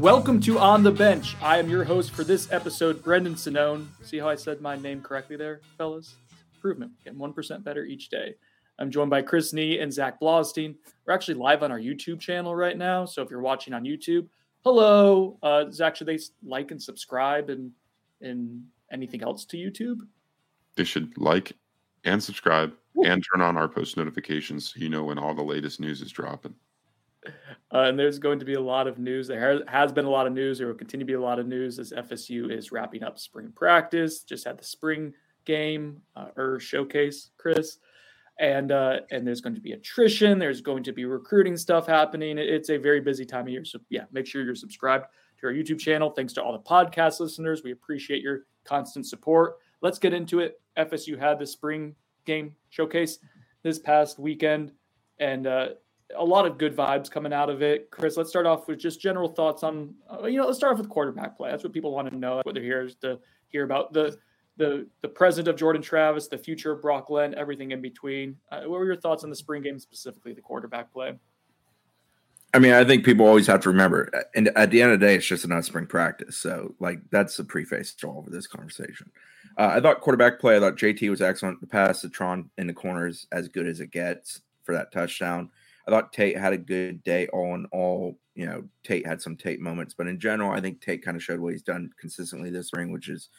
Welcome to On The Bench. I am your host for this episode, Brendan Sinone. See how I said my name correctly there, fellas? Improvement. Getting 1% better each day. I'm joined by Chris Nee and Zach Blaustein. We're actually live on our YouTube channel right now, so if you're watching on YouTube, hello. Zach, should they like and subscribe and anything else to YouTube? They should like and subscribe and turn on our post notifications so you know when all the latest news is dropping. And there's going to be a lot of news. There has been a lot of news. There will continue to be a lot of news as FSU is wrapping up spring practice. Just had the spring game or showcase, Chris. And there's going to be attrition. There's going to be recruiting stuff happening. It's a very busy time of year. So, yeah, make sure you're subscribed to our YouTube channel. Thanks to all the podcast listeners. We appreciate your constant support. Let's get into it. FSU had the spring game showcase this past weekend. And, a lot of good vibes coming out of it. Chris, let's start off with just general thoughts on, let's start off with quarterback play. That's what people want to know. That's what they're here is to hear about the present of Jordan Travis, the future of Brock Glenn, everything in between. What were your thoughts on the spring game, specifically the quarterback play? I mean, I think people always have to remember, and at the end of the day, it's just another spring practice. So, like, that's the preface to all of this conversation. I thought quarterback play, I thought JT was excellent. The pass to Tron in the corner is as good as it gets for that touchdown. I thought Tate had a good day all in all. You know, Tate had some Tate moments, but in general, I think Tate kind of showed what he's done consistently this spring, which is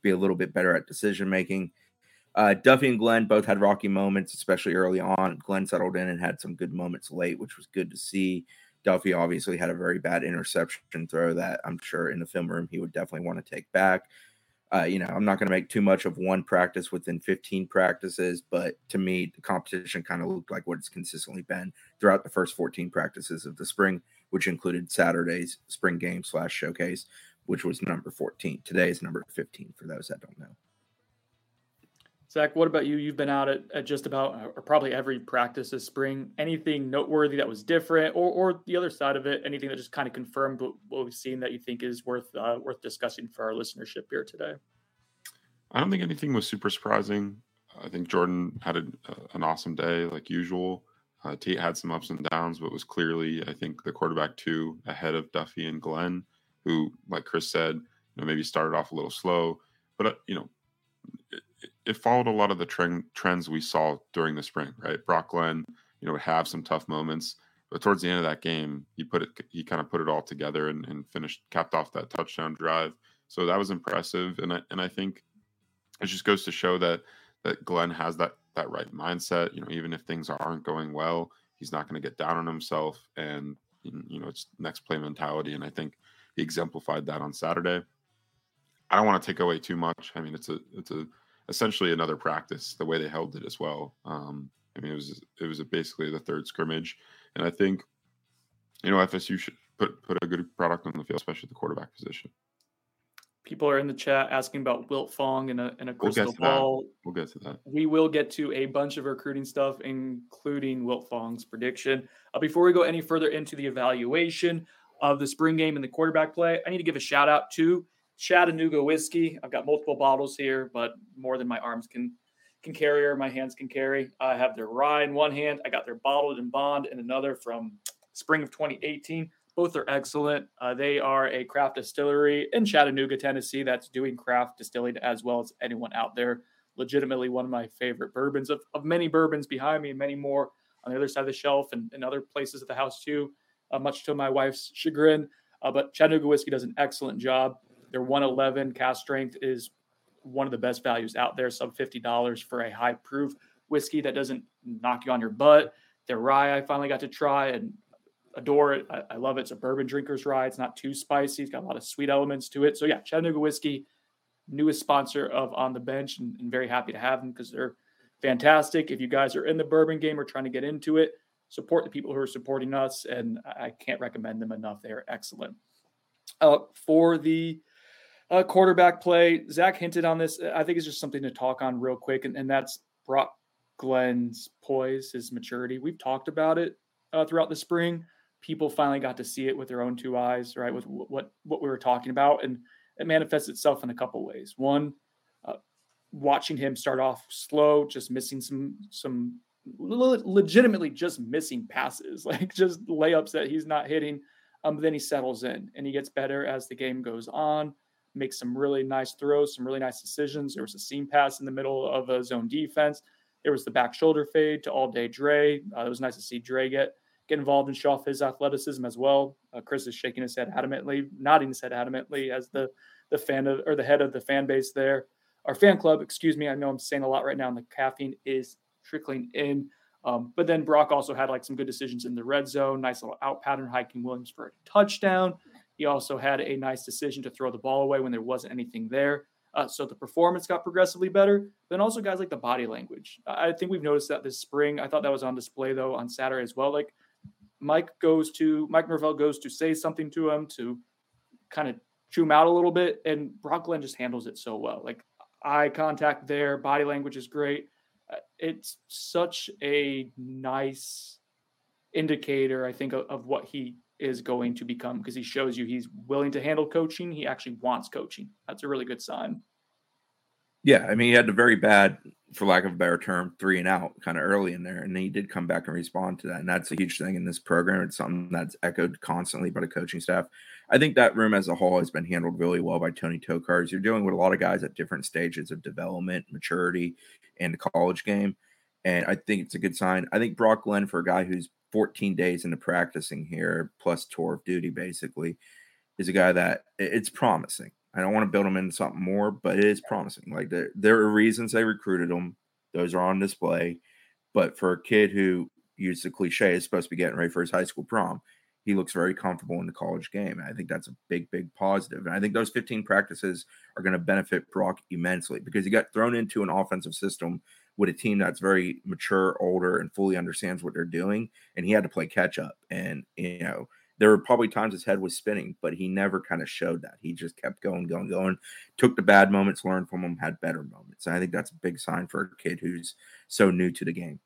be a little bit better at decision-making. Duffy and Glenn both had rocky moments, especially early on. Glenn settled in and had some good moments late, which was good to see. Duffy obviously had a very bad interception throw that I'm sure in the film room he would definitely want to take back. I'm not going to make too much of one practice within 15 practices, but to me, the competition kind of looked like what it's consistently been throughout the first 14 practices of the spring, which included Saturday's spring game / showcase, which was number 14. Today is number 15 for those that don't know. Zach, what about you? You've been out at just about or probably every practice this spring. Anything noteworthy that was different or the other side of it, anything that just kind of confirmed what we've seen that you think is worth discussing for our listenership here today? I don't think anything was super surprising. I think Jordan had an awesome day like usual. Tate had some ups and downs, but was clearly, I think, the quarterback two ahead of Duffy and Glenn, who, like Chris said, maybe started off a little slow. But, It followed a lot of the trends we saw during the spring, right? Brock Glenn, would have some tough moments, but towards the end of that game, he kind of put it all together and capped off that touchdown drive. So that was impressive, and I think it just goes to show that Glenn has that right mindset. Even if things aren't going well, he's not going to get down on himself, and it's next play mentality. And I think he exemplified that on Saturday. I don't want to take away too much. I mean, it's essentially another practice, the way they held it as well. It was basically the third scrimmage. And I think, FSU should put a good product on the field, especially at the quarterback position. People are in the chat asking about Wilt Fong and a crystal ball. We'll get to that. We will get to a bunch of recruiting stuff, including Wilt Fong's prediction. Before we go any further into the evaluation of the spring game and the quarterback play, I need to give a shout out to Chattanooga whiskey. I've got multiple bottles here, but more than my arms can carry or my hands can carry. I have their rye in one hand. I got their bottled and bond in another from spring of 2018. Both are excellent. They are a craft distillery in Chattanooga, Tennessee, that's doing craft distilling as well as anyone out there. Legitimately one of my favorite bourbons of many bourbons behind me and many more on the other side of the shelf and other places of the house too, much to my wife's chagrin. But Chattanooga whiskey does an excellent job. Their 111 cask strength is one of the best values out there, sub $50 for a high proof whiskey that doesn't knock you on your butt. Their rye I finally got to try, and adore it. I love it. It's a bourbon drinker's rye. It's not too spicy. It's got a lot of sweet elements to it. So yeah, Chattanooga Whiskey, newest sponsor of On The Bench, and very happy to have them because they're fantastic. If you guys are in the bourbon game or trying to get into it, support the people who are supporting us, and I can't recommend them enough. They are excellent. For the quarterback play, Zach hinted on this. I think it's just something to talk on real quick, and that's Brock Glenn's poise, his maturity. We've talked about it throughout the spring. People finally got to see it with their own two eyes, right, with what we were talking about, and it manifests itself in a couple ways. One, watching him start off slow, just missing some legitimately just missing passes, like just layups that he's not hitting. Then he settles in and he gets better as the game goes on, makes some really nice throws, some really nice decisions. There was a seam pass in the middle of a zone defense. There was the back shoulder fade to all day Dre. It was nice to see Dre get involved and show off his athleticism as well. Chris is shaking his head adamantly, nodding his head adamantly as the fan of, or the head of the fan base there. Our fan club, excuse me. I know I'm saying a lot right now and the caffeine is trickling in. But then Brock also had like some good decisions in the red zone. Nice little out pattern hiking Williams for a touchdown. He also had a nice decision to throw the ball away when there wasn't anything there. So the performance got progressively better. Then also guys like the body language. I think we've noticed that this spring. I thought that was on display though on Saturday as well. Like Mike Norvell goes to say something to him to kind of chew him out a little bit. And Brock Glenn just handles it so well. Like eye contact there. Body language is great. It's such a nice indicator, I think, of what he is going to become because he shows you he's willing to handle coaching. He actually wants coaching. That's a really good sign. Yeah, I mean, he had a very bad, for lack of a better term, 3-and-out kind of early in there, and he did come back and respond to that, and that's a huge thing in this program. It's something that's echoed constantly by the coaching staff. I think that room as a whole has been handled really well by Tony Tokars. You're dealing with a lot of guys at different stages of development, maturity, and the college game, and I think it's a good sign. I think Brock Glenn, for a guy who's 14 days into practicing here, plus tour of duty, basically, is a guy that it's promising. I don't want to build him into something more, but it is promising. Like there are reasons they recruited him. Those are on display. But for a kid who, used the cliche, is supposed to be getting ready for his high school prom, he looks very comfortable in the college game. And I think that's a big, big positive. And I think those 15 practices are going to benefit Brock immensely because he got thrown into an offensive system with a team that's very mature, older, and fully understands what they're doing. And he had to play catch up. And, you know, there were probably times his head was spinning, but he never kind of showed that. He just kept going, took the bad moments, learned from them, had better moments. And I think that's a big sign for a kid who's so new to the game.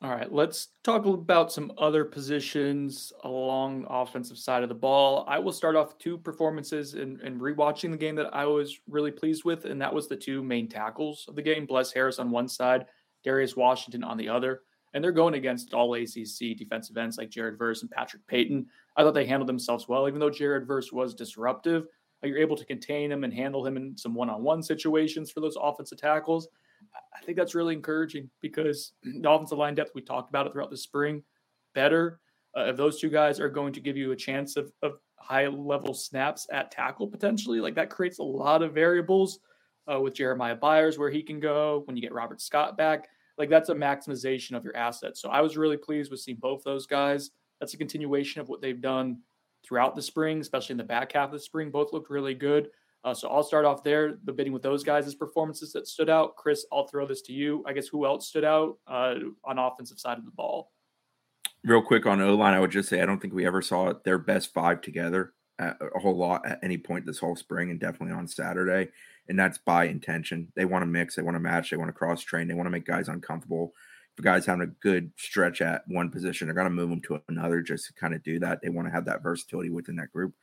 All right, let's talk about some other positions along the offensive side of the ball. I will start off two performances in rewatching the game that I was really pleased with, and that was the two main tackles of the game, Bless Harris on one side, Darius Washington on the other. And they're going against all ACC defensive ends like Jared Verse and Patrick Payton. I thought they handled themselves well, even though Jared Verse was disruptive. You're able to contain him and handle him in some one-on-one situations for those offensive tackles. I think that's really encouraging because the offensive line depth, we talked about it throughout the spring, better. If those two guys are going to give you a chance of high-level snaps at tackle potentially, like that creates a lot of variables with Jeremiah Byers, where he can go when you get Robert Scott back. Like that's a maximization of your assets. So I was really pleased with seeing both those guys. That's a continuation of what they've done throughout the spring, especially in the back half of the spring. Both looked really good. So I'll start off there. The bidding with those guys is performances that stood out. Chris, I'll throw this to you. I guess who else stood out on offensive side of the ball? Real quick on O-line, I would just say I don't think we ever saw their best five together a whole lot at any point this whole spring, and definitely on Saturday. And that's by intention. They want to mix. They want to match. They want to cross train. They want to make guys uncomfortable. If a guy's having a good stretch at one position, they're going to move them to another just to kind of do that. They want to have that versatility within that group.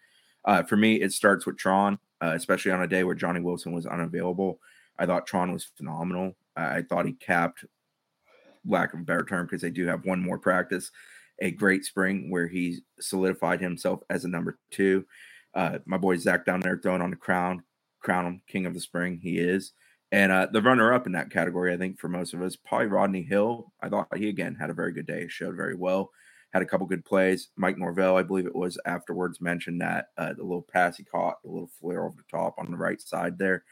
For me, it starts with Tron, especially on a day where Johnny Wilson was unavailable. I thought Tron was phenomenal. I thought he capped, lack of a better term, because they do have one more practice, a great spring where he solidified himself as a number two. My boy Zach down there throwing on the crown him king of the spring. He is. And the runner-up in that category, I think for most of us, probably Rodney Hill. I thought he, again, had a very good day, showed very well, had a couple good plays. Mike Norvell, I believe it was afterwards, mentioned that the little pass he caught, the little flare over the top on the right side there.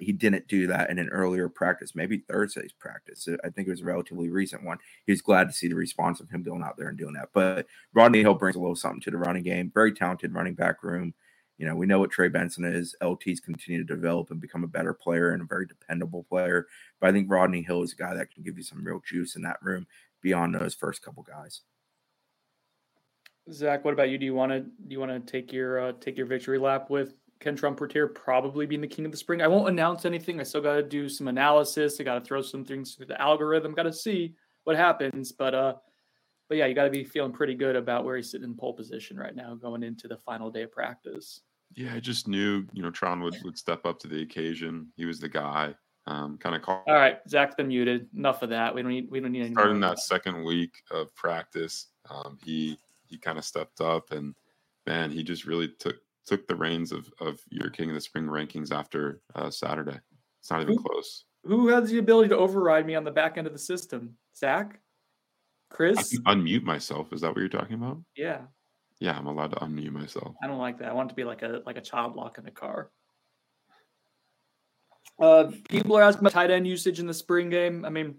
He didn't do that in an earlier practice, maybe Thursday's practice. I think it was a relatively recent one. He was glad to see the response of him going out there and doing that. But Rodney Hill brings a little something to the running game. Very talented running back room. You know, we know what Trey Benson is. LT's continue to develop and become a better player and a very dependable player. But I think Rodney Hill is a guy that can give you some real juice in that room beyond those first couple guys. Zach, what about you? Do you want to take your victory lap with Ken Trumpertier probably being the king of the spring? I won't announce anything. I still got to do some analysis. I got to throw some things through the algorithm. Got to see what happens. But yeah, you got to be feeling pretty good about where he's sitting in pole position right now going into the final day of practice. Yeah, I just knew, Tron would step up to the occasion. He was the guy. Kind of call. All right, Zach's been muted. Enough of that. We don't need any. Starting that second week of practice, he kind of stepped up, and man, he just really took the reins of your King of the Spring rankings after Saturday. It's not even close. Who has the ability to override me on the back end of the system? Zach? Chris? I can unmute myself. Is that what you're talking about? Yeah. Yeah, I'm allowed to unmute myself. I don't like that. I want it to be like a child lock in the car. People are asking about tight end usage in the spring game. I mean,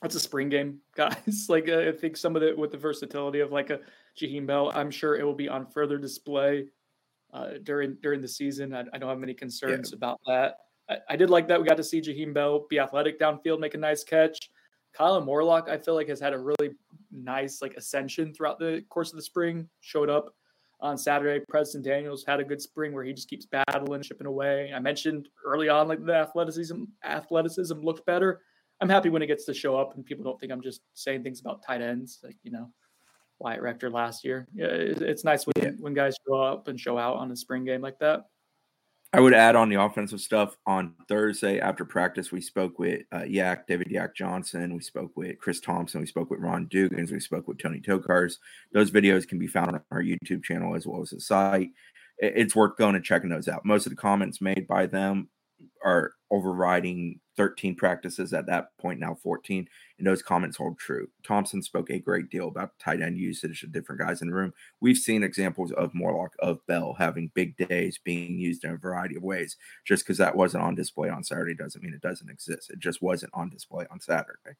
that's a spring game, guys. I think some of it with the versatility of a Jaheim Bell, I'm sure it will be on further display during the season. I don't have many concerns about that. I did like that. We got to see Jaheim Bell be athletic downfield, make a nice catch. Kylan Morlock, I feel like, has had a really nice ascension throughout the course of the spring. Showed up on Saturday. Preston Daniels had a good spring where he just keeps battling, chipping away. I mentioned early on the athleticism looked better. I'm happy when it gets to show up and people don't think I'm just saying things about tight ends, Wyatt Rector last year. Yeah, it's nice when guys show up and show out on a spring game like that. I would add on the offensive stuff. On Thursday after practice, we spoke with David Yak Johnson. We spoke with Chris Thompson. We spoke with Ron Dugans. We spoke with Tony Tokars. Those videos can be found on our YouTube channel as well as the site. It's worth going and checking those out. Most of the comments made by them are overriding 13 practices at that point, now 14, and those comments hold true. Thompson spoke a great deal about tight end usage of different guys in the room. We've seen examples of Morlock, of Bell having big days, being used in a variety of ways. Just because that wasn't on display on Saturday doesn't mean it doesn't exist. It just wasn't on display on Saturday.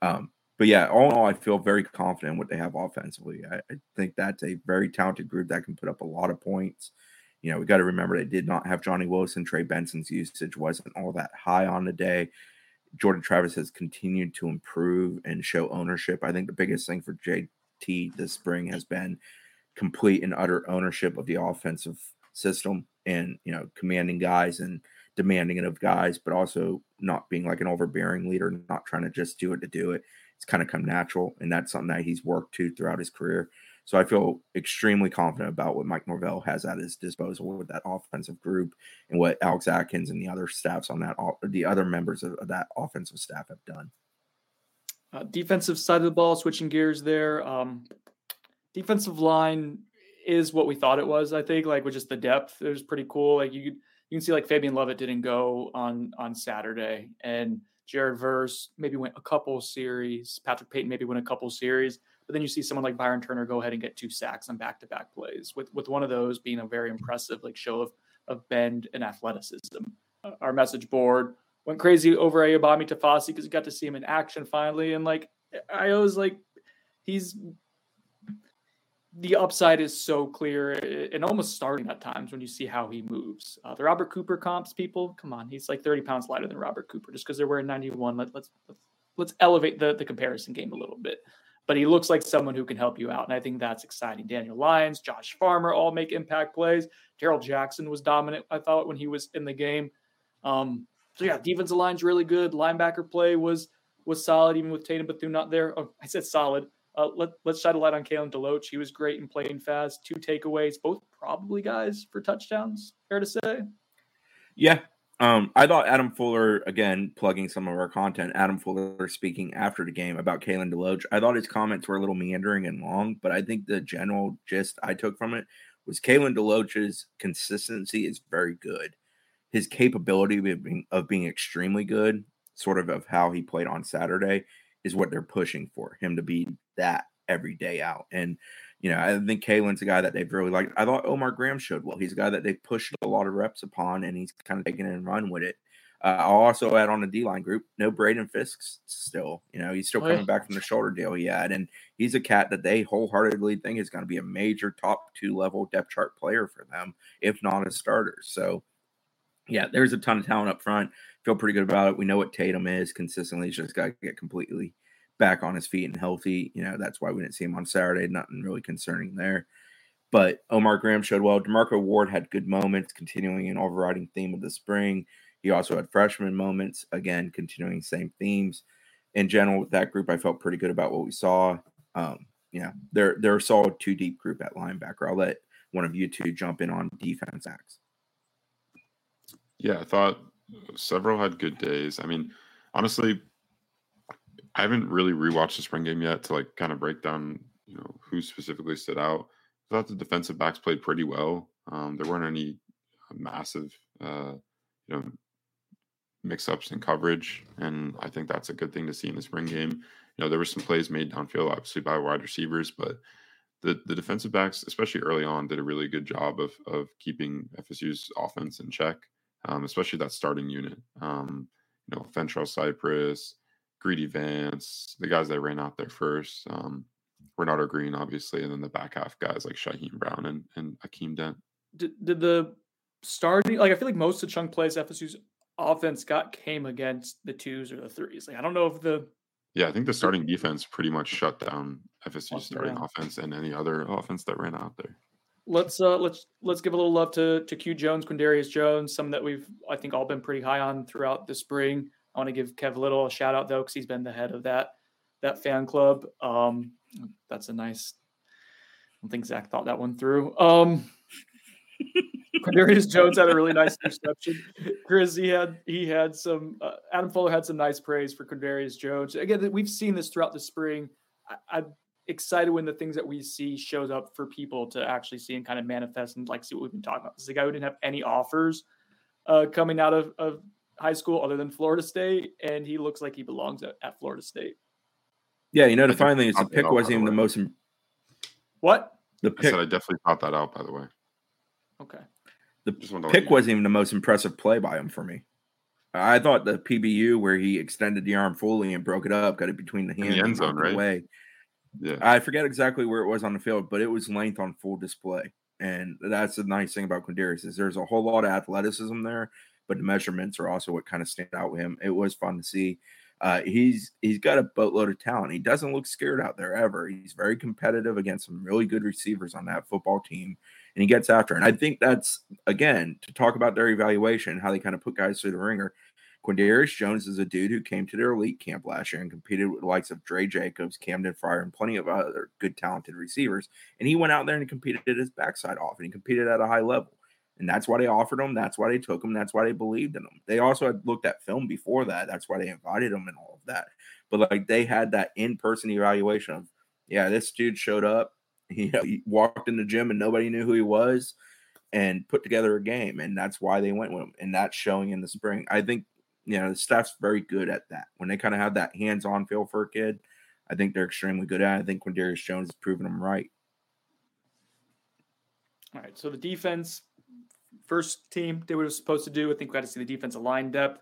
But yeah, all in all, I feel very confident in what they have offensively. I think that's a very talented group that can put up a lot of points. We got to remember they did not have Johnny Wilson. Trey Benson's usage wasn't all that high on the day. Jordan Travis has continued to improve and show ownership. I think the biggest thing for JT this spring has been complete and utter ownership of the offensive system and, commanding guys and demanding it of guys, but also not being an overbearing leader, not trying to just do it to do it. It's kind of come natural, and that's something that he's worked to throughout his career. So I feel extremely confident about what Mike Norvell has at his disposal with that offensive group and what Alex Atkins and the other staffs on that, the other members of that offensive staff have done. Defensive side of the ball, switching gears there. Defensive line is what we thought it was, I think, with just the depth. It was pretty cool. You can see Fabian Lovett didn't go on Saturday, and Jared Verse maybe went a couple series. Patrick Payton maybe went a couple series. But then you see someone like Byron Turner go ahead and get 2 sacks on back-to-back plays, with one of those being a very impressive show of bend and athleticism. Our message board went crazy over Ayobami Tafasi because we got to see him in action finally. And the upside is so clear and almost startling at times when you see how he moves. The Robert Cooper comps, people, come on, he's 30 pounds lighter than Robert Cooper just because they're wearing 91. Let's elevate the comparison game a little bit. But he looks like someone who can help you out, and I think that's exciting. Daniel Lyons, Josh Farmer all make impact plays. Terrell Jackson was dominant, I thought, when he was in the game. Defensive line's really good. Linebacker play was solid, even with Tate and Bethune not there. Oh, I said solid. Let's shine a light on Kalen Deloach. He was great in playing fast. 2 takeaways, both probably guys for touchdowns, fair to say? Yeah. I thought Adam Fuller, again, plugging some of our content, Adam Fuller speaking after the game about Kalen Deloach, I thought his comments were a little meandering and long, but I think the general gist I took from it was Kalen Deloach's consistency is very good. His capability of being extremely good, sort of how he played on Saturday, is what they're pushing for, him to be that every day out. And I think Kalen's a guy that they've really liked. I thought Omar Graham showed well. He's a guy that they pushed a lot of reps upon, and he's kind of taken and run with it. I'll also add on the D-line group, no Braden Fisk still. You know, he's still coming back from the shoulder deal he had, and he's a cat that they wholeheartedly think is going to be a major top two-level depth chart player for them, if not a starter. So, yeah, there's a ton of talent up front. Feel pretty good about it. We know what Tatum is consistently. He's just got to get completely back on his feet and healthy. You know, that's why we didn't see him on Saturday. Nothing really concerning there. But Omar Graham showed well. DeMarco Ward had good moments, continuing an overriding theme of the spring. He also had freshman moments, again, continuing same themes. In general, with that group, I felt pretty good about what we saw. Yeah, they're a solid two-deep group at linebacker. I'll let one of you two jump in on defense acts. Yeah, I thought several had good days. I mean, honestly, I haven't really rewatched the spring game yet to like kind of break down, you know, who specifically stood out. I thought the defensive backs played pretty well. There weren't any massive, you know, mix-ups in coverage, and I think that's a good thing to see in the spring game. You know, there were some plays made downfield, obviously, by wide receivers, but the defensive backs, especially early on, did a really good job of keeping FSU's offense in check, especially that starting unit. You know, Fentrell Cypress, Greedy Vance, the guys that ran out there first, Renato Green, obviously, and then the back half guys like Shaheem Brown and Akeem Dent. Did the starting, like, I feel like most of the chunk plays FSU's offense got came against the twos or the threes. Like, I don't know if the. Yeah, I think the starting defense pretty much shut down FSU's starting offense and any other offense that ran out there. Let's give a little love to Q Jones, Quindarius Jones, some that we've I think all been pretty high on throughout the spring. I want to give Kev Little a shout out though, because he's been the head of that fan club. That's a nice. I don't think Zach thought that one through. Quindarius Jones had a really nice interception. Chris, he had some. Adam Fuller had some nice praise for Quindarius Jones. Again, we've seen this throughout the spring. I'm excited when the things that we see shows up for people to actually see and kind of manifest and like see what we've been talking about. This is a guy who didn't have any offers coming out of high school other than Florida State, and he looks like he belongs at Florida State. Yeah, you know, the fine thing is the pick wasn't even the most. What? The pick. I said I definitely thought that out, by the way. Okay. The pick wasn't even the most impressive play by him for me. I thought the PBU where he extended the arm fully and broke it up, got it between the hands. In the end zone, right? Away. Yeah. I forget exactly where it was on the field, but it was length on full display. And that's the nice thing about Quindarius is there's a whole lot of athleticism there, but the measurements are also what kind of stand out with him. It was fun to see. He's got a boatload of talent. He doesn't look scared out there ever. He's very competitive against some really good receivers on that football team, and he gets after. And I think that's, again, to talk about their evaluation, how they kind of put guys through the ringer. Quindarius Jones is a dude who came to their elite camp last year and competed with the likes of Dre Jacobs, Camden Fryer, and plenty of other good, talented receivers. And he went out there and competed his backside off, and he competed at a high level. And that's why they offered him. That's why they took him. That's why they believed in him. They also had looked at film before that. That's why they invited him and all of that. But, like, they had that in-person evaluation of, yeah, this dude showed up. He walked in the gym and nobody knew who he was and put together a game. And that's why they went with him. And that's showing in the spring. I think, you know, the staff's very good at that. When they kind of have that hands-on feel for a kid, I think they're extremely good at it. I think Quindarius Jones has proven them right. All right, so the defense – first team did what it was supposed to do. I think we got to see the defensive line depth.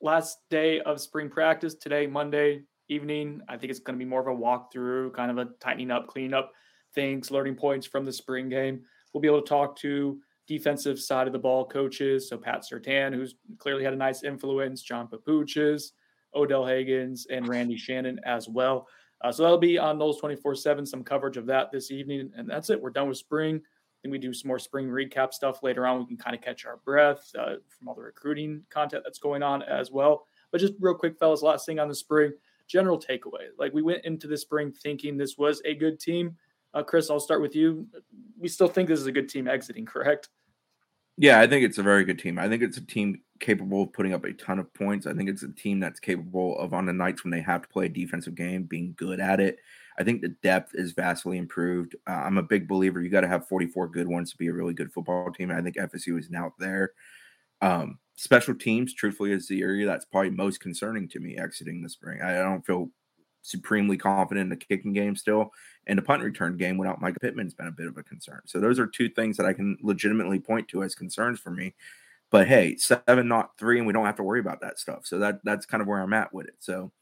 Last day of spring practice, today, Monday evening, I think it's going to be more of a walkthrough, kind of a tightening up, cleaning up things, learning points from the spring game. We'll be able to talk to defensive side of the ball coaches. So Pat Sertan, who's clearly had a nice influence, John Papuchis, Odell Higgins, and Randy Shannon as well. So that'll be on Knowles 24/7, some coverage of that this evening. And that's it. We're done with spring. Then we do some more spring recap stuff later on. We can kind of catch our breath from all the recruiting content that's going on as well. But just real quick, fellas, last thing on the spring, general takeaway. Like, we went into the spring thinking this was a good team. Chris, I'll start with you. We still think this is a good team exiting, correct? Yeah, I think it's a very good team. I think it's a team capable of putting up a ton of points. I think it's a team that's capable of, on the nights when they have to play a defensive game, being good at it. I think the depth is vastly improved. I'm a big believer. You got to have 44 good ones to be a really good football team. And I think FSU is now there. Special teams, truthfully, is the area that's probably most concerning to me exiting the spring. I don't feel supremely confident in the kicking game still. And the punt return game without Mike Pittman's been a bit of a concern. So those are two things that I can legitimately point to as concerns for me. But hey, 7, not 3, and we don't have to worry about that stuff. So that's kind of where I'm at with it. So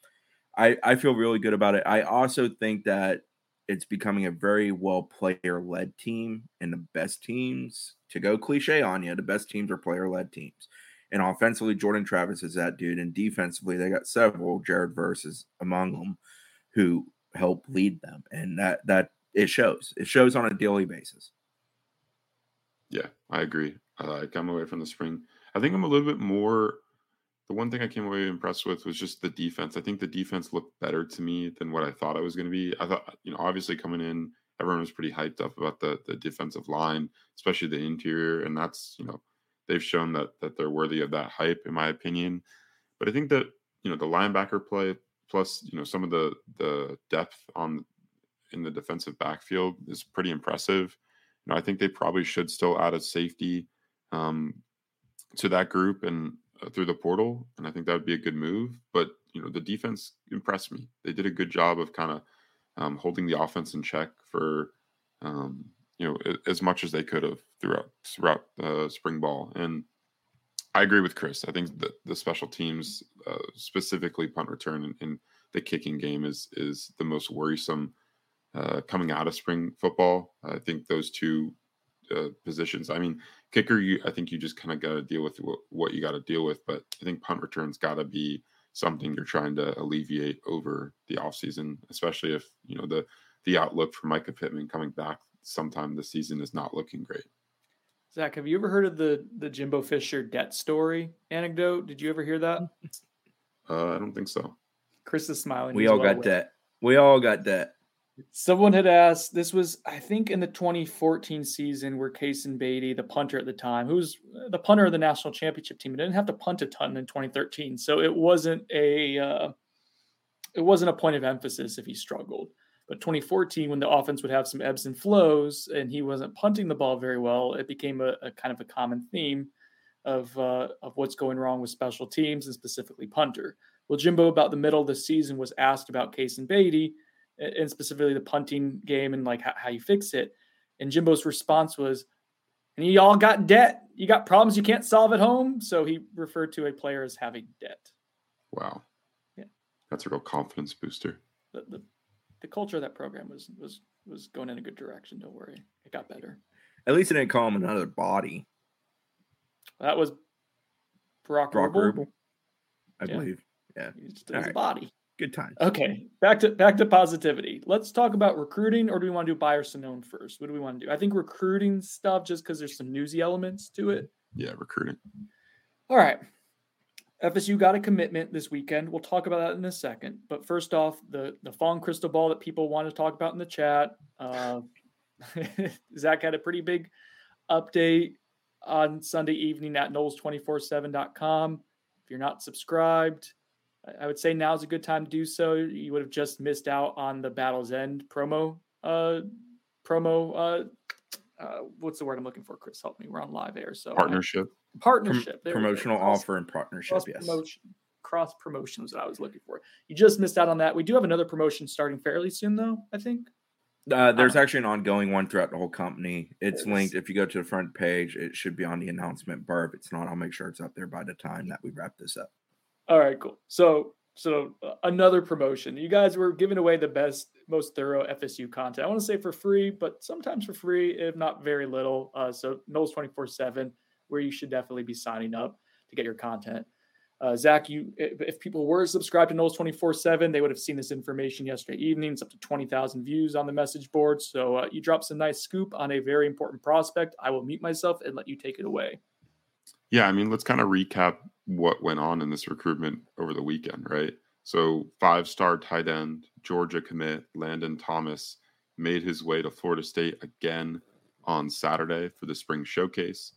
I feel really good about it. I also think that it's becoming a very well player-led team, and the best teams, to go cliche on you, the best teams are player-led teams. And offensively, Jordan Travis is that dude. And defensively, they got several, Jared Verse is among them, who help lead them. And that it shows. It shows on a daily basis. Yeah, I agree. I came away from the spring. I think I'm a little bit more – the one thing I came away impressed with was just the defense. I think the defense looked better to me than what I thought I was going to be. I thought, obviously coming in, everyone was pretty hyped up about the defensive line, especially the interior. And that's, they've shown that they're worthy of that hype, in my opinion. But I think that, the linebacker play plus, some of the depth in the defensive backfield is pretty impressive. I think they probably should still add a safety to that group and through the portal. And I think that would be a good move. But, the defense impressed me. They did a good job of kind of holding the offense in check for, as much as they could have throughout spring ball. And I agree with Chris. I think that the special teams, specifically punt return and the kicking game is the most worrisome coming out of spring football. I think those two positions, kicker, I think you just kind of got to deal with what you got to deal with. But I think punt return's got to be something you're trying to alleviate over the offseason, especially if, the outlook for Micah Pittman coming back sometime this season is not looking great. Zach, have you ever heard of the Jimbo Fisher debt story anecdote? Did you ever hear that? I don't think so. Chris is smiling. We all got debt. We all got debt. Someone had asked, this was, I think, in the 2014 season where Cason Beatty, the punter at the time, who was the punter of the national championship team, didn't have to punt a ton in 2013. So it wasn't a point of emphasis if he struggled. But 2014, when the offense would have some ebbs and flows and he wasn't punting the ball very well, it became a kind of a common theme of what's going wrong with special teams and specifically punter. Well, Jimbo, about the middle of the season, was asked about Cason Beatty and specifically the punting game and like how you fix it. And Jimbo's response was, and you all got debt. You got problems you can't solve at home. So he referred to a player as having debt. Wow. Yeah. That's a real confidence booster. The culture of that program was going in a good direction. Don't worry. It got better. At least it didn't call him another body. That was Brock Rubel. I believe. Yeah. It was a body. Good time. Okay. Back to positivity. Let's talk about recruiting, or do we want to do Byers and known first? What do we want to do? I think recruiting stuff, just because there's some newsy elements to it. Yeah, recruiting. All right. FSU got a commitment this weekend. We'll talk about that in a second. But first off, the Fong crystal ball that people want to talk about in the chat. Zach had a pretty big update on Sunday evening at Knowles247.com. If you're not subscribed, I would say now is a good time to do so. You would have just missed out on the Battle's End promo. What's the word I'm looking for, Chris? Help me. We're on live air. So partnership, promotional offer and partnership. Yes. Cross promotion is what I was looking for. You just missed out on that. We do have another promotion starting fairly soon, though, I think. There's actually an ongoing one throughout the whole company. It's linked. If you go to the front page, it should be on the announcement bar. If it's not, I'll make sure it's up there by the time that we wrap this up. All right, cool. So another promotion. You guys were giving away the best, most thorough FSU content. I want to say for free, but sometimes for free, if not very little. So Knowles 24/7, where you should definitely be signing up to get your content. Zach, if people were subscribed to Knowles 24/7, they would have seen this information yesterday evening. It's up to 20,000 views on the message board. So you dropped some nice scoop on a very important prospect. I will mute myself and let you take it away. Yeah, let's kind of recap what went on in this recruitment over the weekend, right? So 5-star tight end, Georgia commit, Landen Thomas made his way to Florida State again on Saturday for the spring showcase.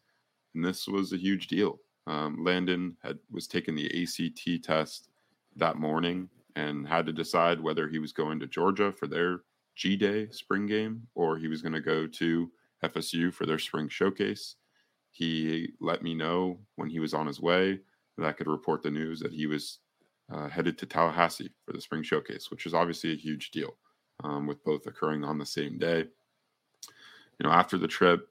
And this was a huge deal. Landen was taking the ACT test that morning and had to decide whether he was going to Georgia for their G-Day spring game or he was going to go to FSU for their spring showcase. He let me know when he was on his way that I could report the news that he was headed to Tallahassee for the spring showcase, which is obviously a huge deal with both occurring on the same day. After the trip,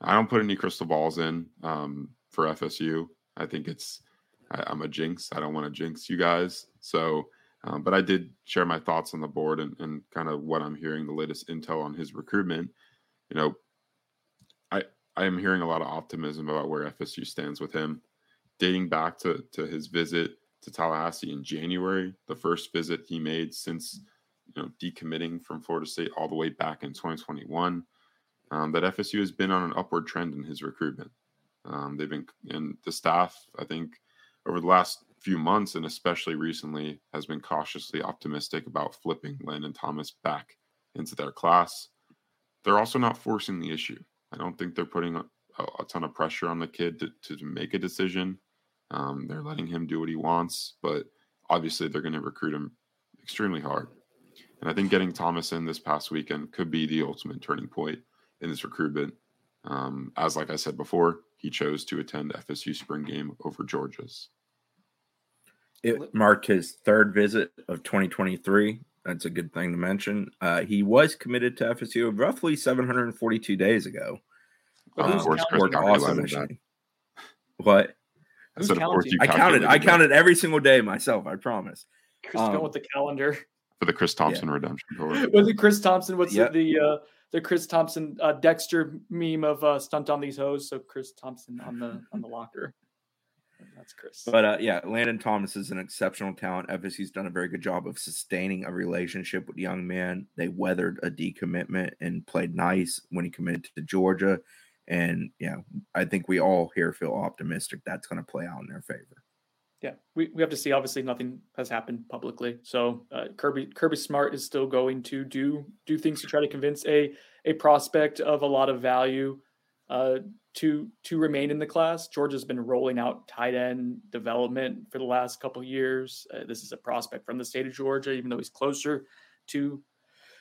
I don't put any crystal balls in for FSU. I think it's – I'm a jinx. I don't want to jinx you guys. So, but I did share my thoughts on the board and kind of what I'm hearing, the latest intel on his recruitment. You know, I am hearing a lot of optimism about where FSU stands with him. Dating back to his visit to Tallahassee in January, the first visit he made since – you know, decommitting from Florida State all the way back in 2021, that FSU has been on an upward trend in his recruitment. They've been, and the staff, I think, over the last few months and especially recently has been cautiously optimistic about flipping Landen Thomas back into their class. They're also not forcing the issue. I don't think they're putting a ton of pressure on the kid to make a decision. They're letting him do what he wants, but obviously they're going to recruit him extremely hard. And I think getting Thomas in this past weekend could be the ultimate turning point in this recruitment. As like I said before, he chose to attend FSU spring game over Georgia's. It marked his third visit of 2023. That's a good thing to mention. He was committed to FSU roughly 742 days ago. What? I counted every single day myself. I promise. Chris going with the calendar. For the Chris Thompson redemption tour. Was it Chris Thompson? What's the Chris Thompson Dexter meme of stunt on these hoes? So Chris Thompson on the locker. That's Chris. But Landen Thomas is an exceptional talent. FSU's done a very good job of sustaining a relationship with the young man. They weathered a decommitment and played nice when he committed to Georgia. And I think we all here feel optimistic that's going to play out in their favor. Yeah, we have to see. Obviously, nothing has happened publicly. So Kirby Smart is still going to do things to try to convince a prospect of a lot of value to remain in the class. Georgia's been rolling out tight end development for the last couple of years. This is a prospect from the state of Georgia, even though he's closer to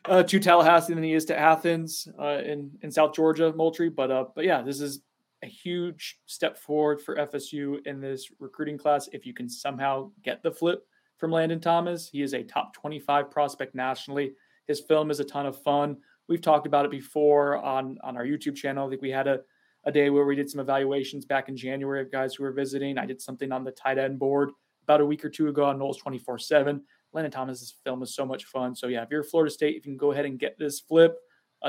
Tallahassee than he is to Athens in South Georgia, Moultrie. But yeah, this is a huge step forward for FSU in this recruiting class. If you can somehow get the flip from Landen Thomas, he is a top 25 prospect nationally. His film is a ton of fun. We've talked about it before on our YouTube channel. I think we had a day where we did some evaluations back in January of guys who were visiting. I did something on the tight end board about a week or two ago on Knowles 24/7. Landen Thomas's film is so much fun. So yeah, if you're Florida State, if you can go ahead and get this flip,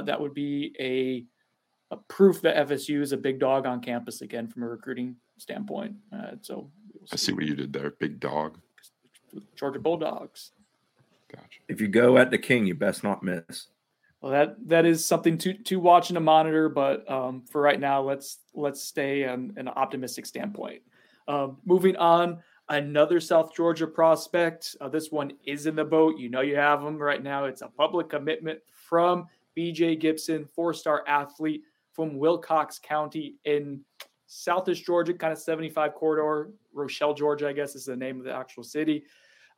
that would be a proof that FSU is a big dog on campus again from a recruiting standpoint. So I see what you did there, big dog. Georgia Bulldogs. Gotcha. If you go at the king, you best not miss. Well, that is something to watch and to monitor, but for right now, let's stay on an optimistic standpoint. Moving on, another South Georgia prospect. This one is in the boat. You know you have him right now. It's a public commitment from BJ Gibson, four-star athlete from Wilcox County in Southeast Georgia, kind of 75 corridor, Rochelle, Georgia, I guess is the name of the actual city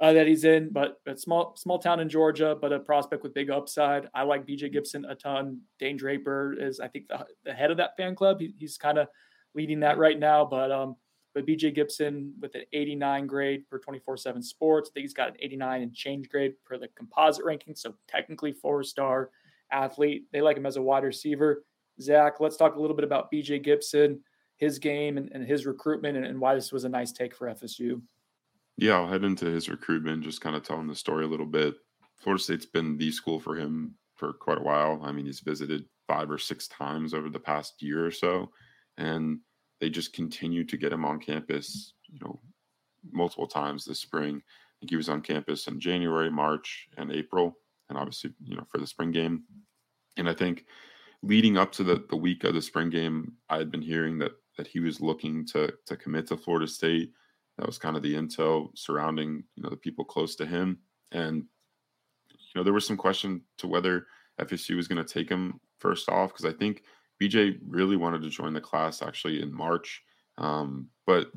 that he's in, but a small town in Georgia, but a prospect with big upside. I like BJ Gibson a ton. Dane Draper is, I think, the head of that fan club. He's kind of leading that right now, but BJ Gibson with an 89 grade for 24/7 Sports. I think he's got an 89 and change grade for the composite ranking, so technically four-star athlete. They like him as a wide receiver. Zach, let's talk a little bit about BJ Gibson, his game and his recruitment and why this was a nice take for FSU. Yeah, I'll head into his recruitment, just kind of telling the story a little bit. Florida State's been the school for him for quite a while. I mean, he's visited 5 or 6 times over the past year or so, and they just continue to get him on campus, multiple times this spring. I think he was on campus in January, March, and April, and obviously, for the spring game. And I think leading up to the week of the spring game, I had been hearing that he was looking to commit to Florida State. That was kind of the intel surrounding, the people close to him. And, there was some question to whether FSU was going to take him first off, because I think BJ really wanted to join the class actually in March. But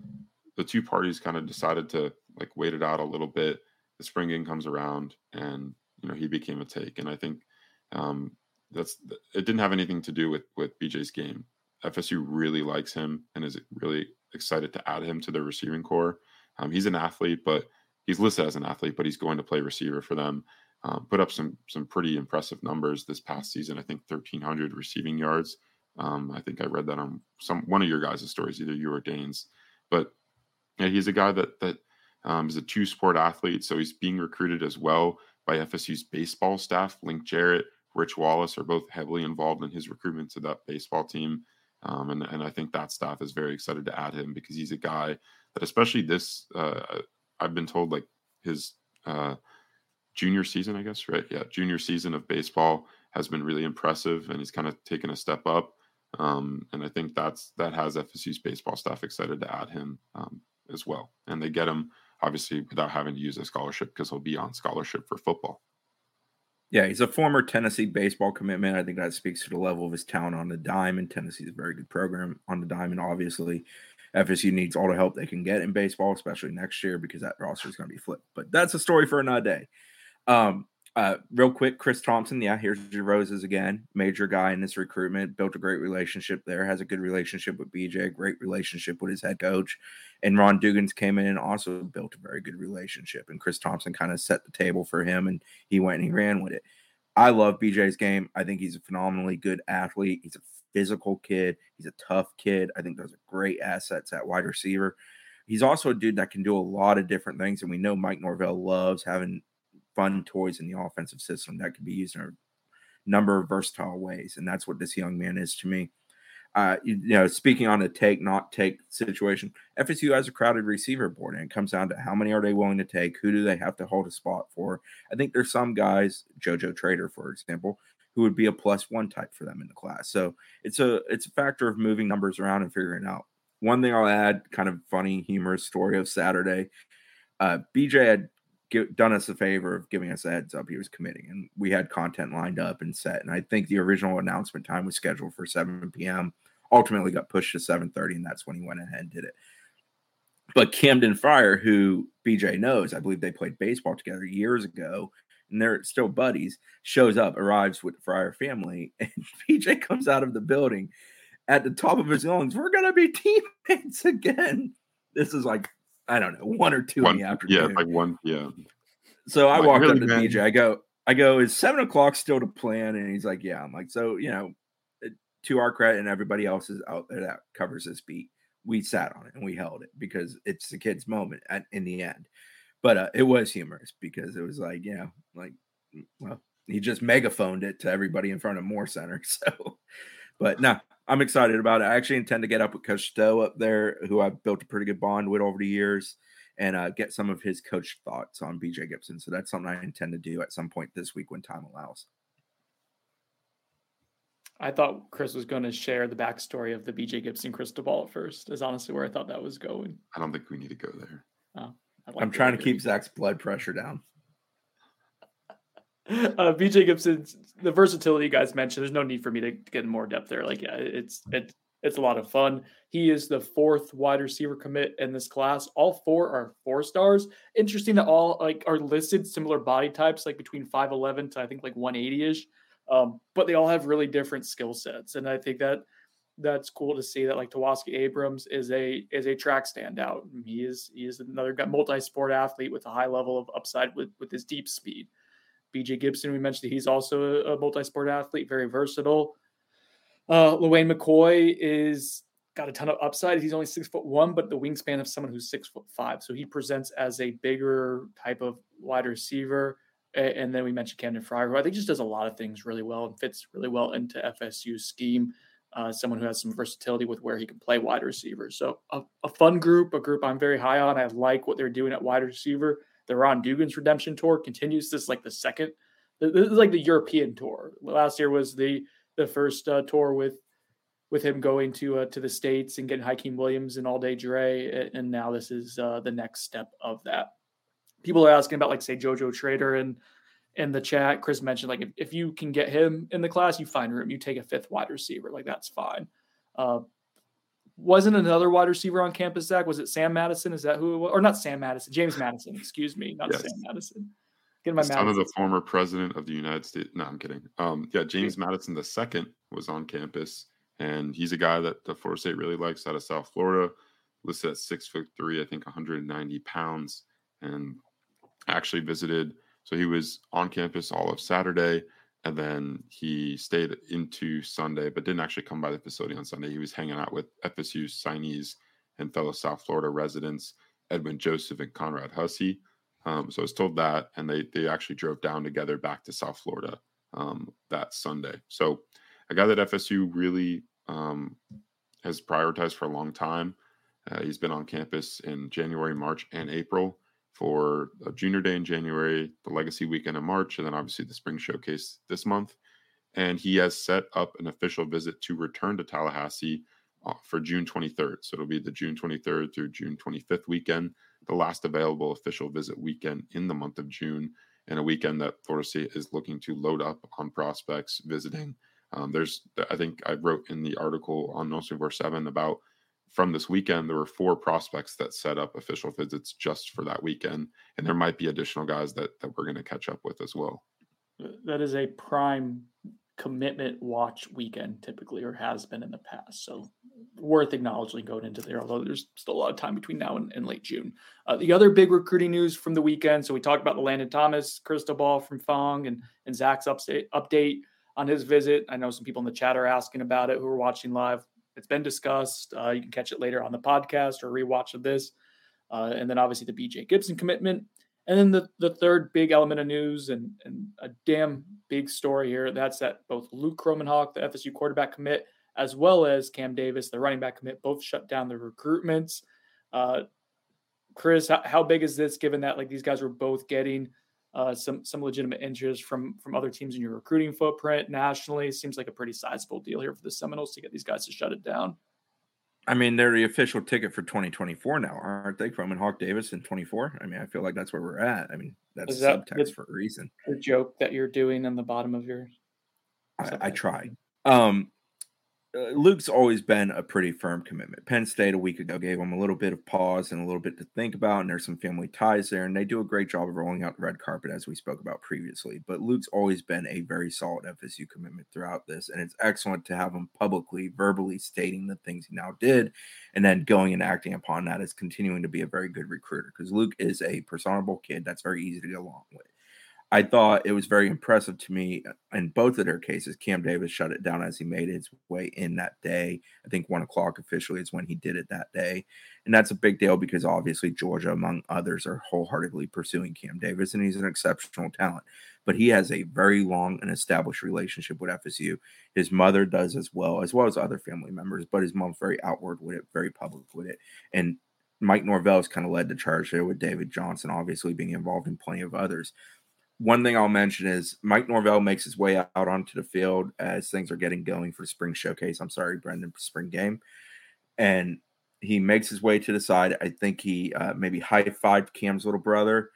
the two parties kind of decided to wait it out a little bit. The spring game comes around and he became a take. And I think it didn't have anything to do with BJ's game. FSU really likes him and is really excited to add him to their receiving core. He's an athlete, but he's listed as an athlete, but he's going to play receiver for them. Put up some pretty impressive numbers this past season. I think 1,300 receiving yards I think I read that on one of your guys' stories, either you or Dane's. But yeah, he's a guy that is a two-sport athlete, so he's being recruited as well by FSU's baseball staff. Link Jarrett, Rich Wallace are both heavily involved in his recruitment to that baseball team. And I think that staff is very excited to add him because he's a guy that, especially this, I've been told, like his junior season, I guess, right? Yeah, junior season of baseball has been really impressive, and he's kind of taken a step up. And I think that has FSU's baseball staff excited to add him as well. And they get him, obviously, without having to use a scholarship because he'll be on scholarship for football. Yeah, he's a former Tennessee baseball commitment. I think that speaks to the level of his talent on the dime, and Tennessee's a very good program on the dime. And obviously, FSU needs all the help they can get in baseball, especially next year, because that roster is going to be flipped. But that's a story for another day. Real quick, Chris Thompson, here's your roses again. Major guy in this recruitment, built a great relationship there, has a good relationship with BJ, great relationship with his head coach. And Ron Dugans came in and also built a very good relationship. And Chris Thompson kind of set the table for him, and he went and he ran with it. I love BJ's game. I think he's a phenomenally good athlete. He's a physical kid. He's a tough kid. I think those are great assets at wide receiver. He's also a dude that can do a lot of different things, and we know Mike Norvell loves having fun toys in the offensive system that could be used in a number of versatile ways. And that's what this young man is to me. Speaking on the take, not take situation, FSU has a crowded receiver board, and it comes down to how many are they willing to take? Who do they have to hold a spot for? I think there's some guys, JoJo Trader, for example, who would be a +1 type for them in the class. So it's a factor of moving numbers around and figuring out. One thing I'll add, kind of funny, humorous story of Saturday. BJ had done us a favor of giving us a heads up he was committing, and we had content lined up and set, and I think the original announcement time was scheduled for 7 p.m. ultimately got pushed to 7:30, and that's when he went ahead and did it. But Camden Fryer, who BJ knows, I believe they played baseball together years ago, and they're still buddies, shows up, arrives with the Fryer family, and BJ comes out of the building at the top of his lungs, "We're gonna be teammates again." This is like, I don't know, 1 or 2 in the afternoon. Yeah, like 1 p.m. So I walked up to BJ. I go, "Is 7 o'clock still the plan?" And he's like, "Yeah." I'm like, "So, to our credit and everybody else's out there that covers this beat, we sat on it and we held it because it's the kid's moment in the end." But it was humorous because it was like, he just megaphoned it to everybody in front of Moore Center. So, but no. I'm excited about it. I actually intend to get up with Coach Stowe up there, who I've built a pretty good bond with over the years, and get some of his coach thoughts on BJ Gibson. So that's something I intend to do at some point this week when time allows. I thought Chris was going to share the backstory of the BJ Gibson crystal ball at first, is honestly where I thought that was going. I don't think we need to go there. Oh, I'm trying to keep Zach's blood pressure down. BJ Gibson, the versatility you guys mentioned, there's no need for me to get in more depth there. It's a lot of fun. He is the 4th wide receiver commit in this class. All 4 are 4-stars. Interesting that all are listed similar body types, like between 5'11" to I think 180-ish. But they all have really different skill sets. And I think that's cool to see that Tawaski Abrams is a track standout. He is another multi-sport athlete with a high level of upside with his deep speed. BJ Gibson, we mentioned that he's also a multi-sport athlete, very versatile. Luane McCoy is got a ton of upside. He's only 6'1", but the wingspan of someone who's 6'5". So he presents as a bigger type of wide receiver. And then we mentioned Camden Fryer, who I think just does a lot of things really well and fits really well into FSU's scheme. Someone who has some versatility with where he can play wide receiver. So a fun group, a group I'm very high on. I like what they're doing at wide receiver. The Ron Dugans Redemption Tour continues. This is the second. This is the European tour. Last year was the first tour with him going to the States and getting Hakeem Williams and All Day Dre. And now this is the next step of that. People are asking about JoJo Trader in the chat. Chris mentioned if you can get him in the class, you find room. You take a 5th wide receiver. That's fine. Wasn't another wide receiver on campus, Zach? Was it Sam Madison? Is that who it was? Or not Sam Madison. James Madison. Excuse me. Not yes. Sam Madison. Get my son of the former president of the United States. No, I'm kidding. James Madison II was on campus, and he's a guy that the Florida State really likes out of South Florida. Listed at 6'3", I think 190 pounds, and actually visited. So he was on campus all of Saturday. And then he stayed into Sunday, but didn't actually come by the facility on Sunday. He was hanging out with FSU signees and fellow South Florida residents, Edwin Joseph and Conrad Hussey. So I was told that, and they actually drove down together back to South Florida that Sunday. So a guy that FSU really has prioritized for a long time. He's been on campus in January, March, and April for a junior day in January, the legacy weekend in March, and then obviously the spring showcase this month. And he has set up an official visit to return to Tallahassee for June 23rd. So it'll be the June 23rd through June 25th weekend, the last available official visit weekend in the month of June, and a weekend that Florida State is looking to load up on prospects visiting. I think I wrote in the article on Nostivore 7 about from this weekend, there were 4 prospects that set up official visits just for that weekend. And there might be additional guys that we're going to catch up with as well. That is a prime commitment watch weekend typically, or has been in the past. So worth acknowledging going into there, although there's still a lot of time between now and late June. The other big recruiting news from the weekend. So we talked about the Landen Thomas, Cristobal from Fong, and Zach's update on his visit. I know some people in the chat are asking about it who are watching live. It's been discussed. You can catch it later on the podcast or rewatch of this. And then obviously the BJ Gibson commitment. And then the third big element of news and a damn big story here. That's that both Luke Cromanhawk, the FSU quarterback commit, as well as Cam Davis, the running back commit, both shut down their recruitments. Chris, how big is this given that like these guys were both getting some legitimate interest from other teams in your recruiting footprint nationally? It seems like a pretty sizable deal here for the Seminoles to get these guys to shut it down. I mean, they're the official ticket for 2024 now, aren't they? Cromanhawk, Davis in 24. I mean, I feel like that's where we're at. I mean, that's subtext for a reason. The joke that you're doing on the bottom of your... I try. Luke's always been a pretty firm commitment. Penn State a week ago gave him a little bit of pause and a little bit to think about, and there's some family ties there, and they do a great job of rolling out the red carpet as we spoke about previously. But Luke's always been a very solid FSU commitment throughout this, and it's excellent to have him publicly, verbally stating the things he now did, and then going and acting upon that as continuing to be a very good recruiter, because Luke is a personable kid that's very easy to get along with. I thought it was very impressive to me in both of their cases. Cam Davis shut it down as he made his way in that day. I think 1 o'clock officially is when he did it that day. And that's a big deal because obviously Georgia, among others, are wholeheartedly pursuing Cam Davis, and he's an exceptional talent. But he has a very long and established relationship with FSU. His mother does as well as other family members, but his mom's very outward with it, very public with it. And Mike Norvell's kind of led the charge there with David Johnson, obviously being involved in plenty of others. One thing I'll mention is Mike Norvell makes his way out onto the field as things are getting going for spring showcase. I'm sorry, Brendan, spring game. And he makes his way to the side. I think he maybe high-fived Cam's little brother,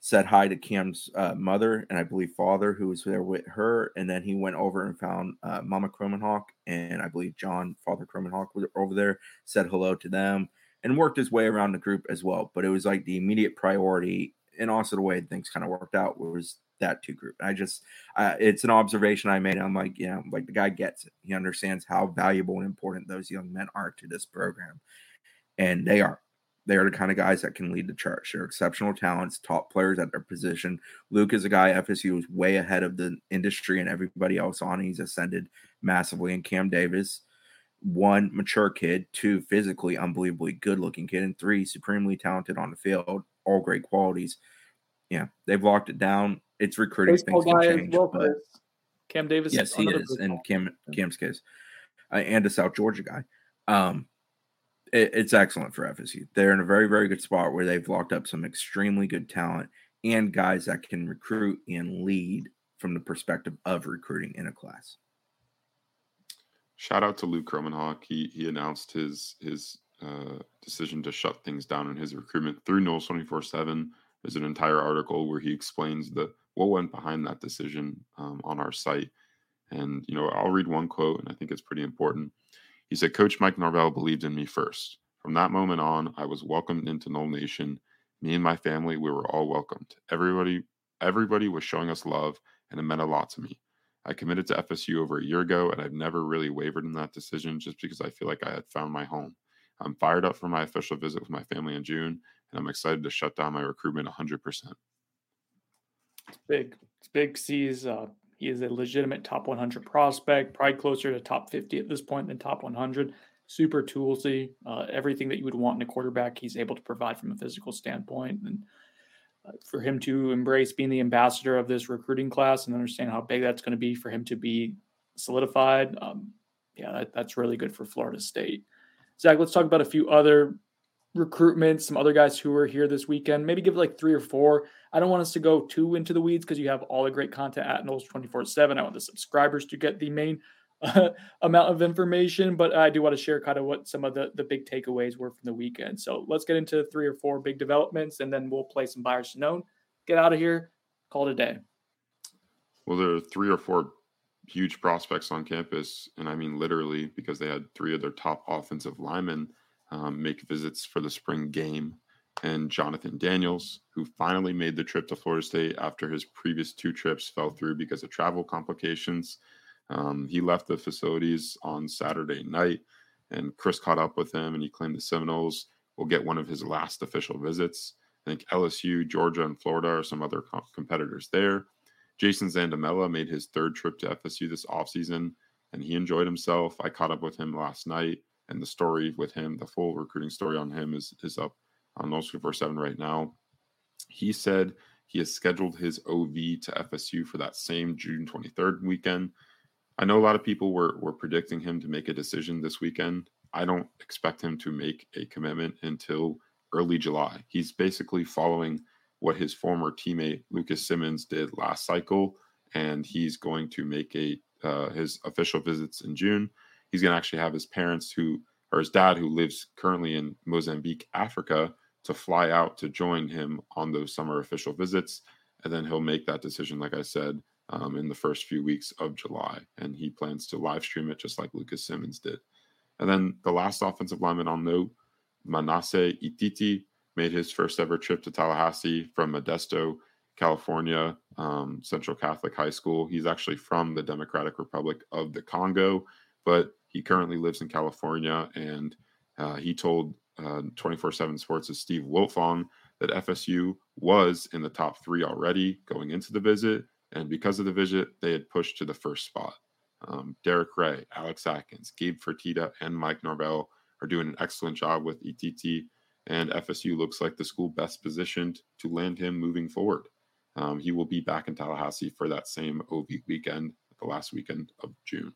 said hi to Cam's mother, and I believe father, who was there with her. And then he went over and found Mama Cromanhawk, and I believe John, Father Cromanhawk, were over there, said hello to them, and worked his way around the group as well. But it was like the immediate priority, and also the way things kind of worked out was that two group. I just, it's an observation I made. I'm like, you know, like the guy gets it. He understands how valuable and important those young men are to this program. And they are the kind of guys that can lead the charge. They're exceptional talents, top players at their position. Luke is a guy FSU is way ahead of the industry and everybody else on. He's ascended massively. And Cam Davis, 1, mature kid, 2, physically unbelievably good looking kid, and 3, supremely talented on the field. All great qualities. Yeah, they've locked it down. It's recruiting. Baseball things can change. Well, but Cam Davis. Yes, he is. And Cam's case, and a South Georgia guy. It's excellent for FSU. They're in a very, very good spot where they've locked up some extremely good talent and guys that can recruit and lead from the perspective of recruiting in a class. Shout out to Luke Cromanhawk. He announced his decision to shut things down in his recruitment through Knowles 24/7. There's an entire article where he explains what went behind that decision on our site. And, you know, I'll read one quote, and I think it's pretty important. He said, "Coach Mike Norvell believed in me first. From that moment on, I was welcomed into Knoll Nation. Me and my family, we were all welcomed. Everybody was showing us love, and it meant a lot to me. I committed to FSU over a year ago, and I've never really wavered in that decision just because I feel like I had found my home. I'm fired up for my official visit with my family in June, and I'm excited to shut down my recruitment 100%. It's big. It's big C's He is a legitimate top 100 prospect, probably closer to top 50 at this point than top 100. Super toolsy, everything that you would want in a quarterback he's able to provide from a physical standpoint. And for him to embrace being the ambassador of this recruiting class and understand how big that's going to be for him to be solidified, that's really good for Florida State. Zach, let's talk about a few other recruitments, some other guys who were here this weekend. Maybe give like 3 or 4. I don't want us to go too into the weeds because you have all the great content at Knowles 24/7. I want the subscribers to get the main amount of information, but I do want to share kind of what some of the big takeaways were from the weekend. So let's get into 3 or 4 big developments, and then we'll play some buyers known. Get out of here. Call it a day. Well, there are 3 or 4 huge prospects on campus, and I mean literally, because they had 3 of their top offensive linemen make visits for the spring game. And Jonathan Daniels, who finally made the trip to Florida State after his previous 2 trips fell through because of travel complications. He left the facilities on Saturday night, and Chris caught up with him, and he claimed the Seminoles will get one of his last official visits. I think LSU, Georgia, and Florida are some other competitors there. Jason Zandamella made his 3rd trip to FSU this offseason, and he enjoyed himself. I caught up with him last night, and the story with him, the full recruiting story on him is up on Knowles 24/7 right now. He said he has scheduled his OV to FSU for that same June 23rd weekend. I know a lot of people were predicting him to make a decision this weekend. I don't expect him to make a commitment until early July. He's basically following what his former teammate Lucas Simmons did last cycle, and he's going to make his official visits in June. He's going to actually have his parents, his dad, who lives currently in Mozambique, Africa, to fly out to join him on those summer official visits, and then he'll make that decision, like I said, in the first few weeks of July, and he plans to live stream it just like Lucas Simmons did. And then the last offensive lineman I'll note, Manasseh Ititi, made his first ever trip to Tallahassee from Modesto, California, Central Catholic High School. He's actually from the Democratic Republic of the Congo, but he currently lives in California, and he told 24/7 Sports' Steve Wiltfong that FSU was in the top 3 already going into the visit. And because of the visit, they had pushed to the first spot. Derek Ray, Alex Atkins, Gabe Fertitta, and Mike Norvell are doing an excellent job with ETT, and FSU looks like the school best positioned to land him moving forward. He will be back in Tallahassee for that same OV weekend, the last weekend of June.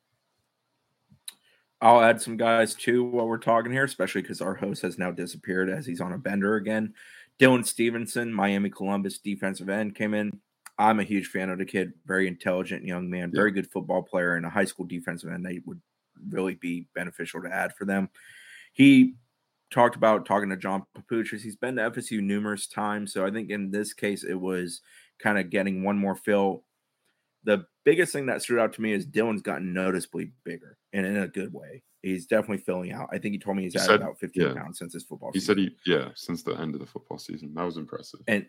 I'll add some guys, too, while we're talking here, especially because our host has now disappeared as he's on a bender again. Dylan Stevenson, Miami Columbus defensive end, came in. I'm a huge fan of the kid, very intelligent young man, very good football player, and a high school defensive end that would really be beneficial to add for them. He talked about talking to John Papuchis. He's been to FSU numerous times, so I think in this case it was kind of getting one more fill. The biggest thing that stood out to me is Dylan's gotten noticeably bigger, and in a good way. He's definitely filling out. I think he told me he's added about 15 pounds since his football season. He said since the end of the football season. That was impressive. And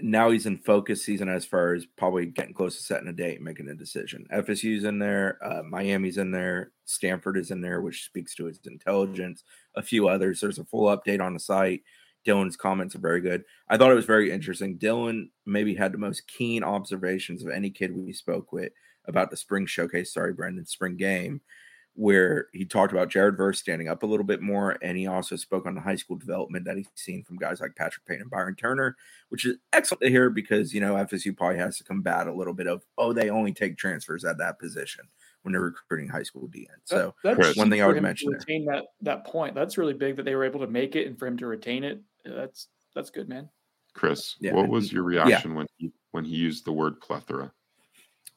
now he's in focus season as far as probably getting close to setting a date and making a decision. FSU's in there. Miami's in there. Stanford is in there, which speaks to his intelligence. A few others. There's a full update on the site. Dylan's comments are very good. I thought it was very interesting. Dylan maybe had the most keen observations of any kid we spoke with about the spring showcase. Sorry, Brendan, spring game, where he talked about Jared Verse standing up a little bit more, and he also spoke on the high school development that he's seen from guys like Patrick Payton and Byron Turner, which is excellent to hear because, FSU probably has to combat a little bit of, they only take transfers at that position when they're recruiting high school DN. So that's one thing I would mention. Retain that point. That's really big that they were able to make it and for him to retain it. That's good, man. Chris, what was your reaction when he used the word plethora?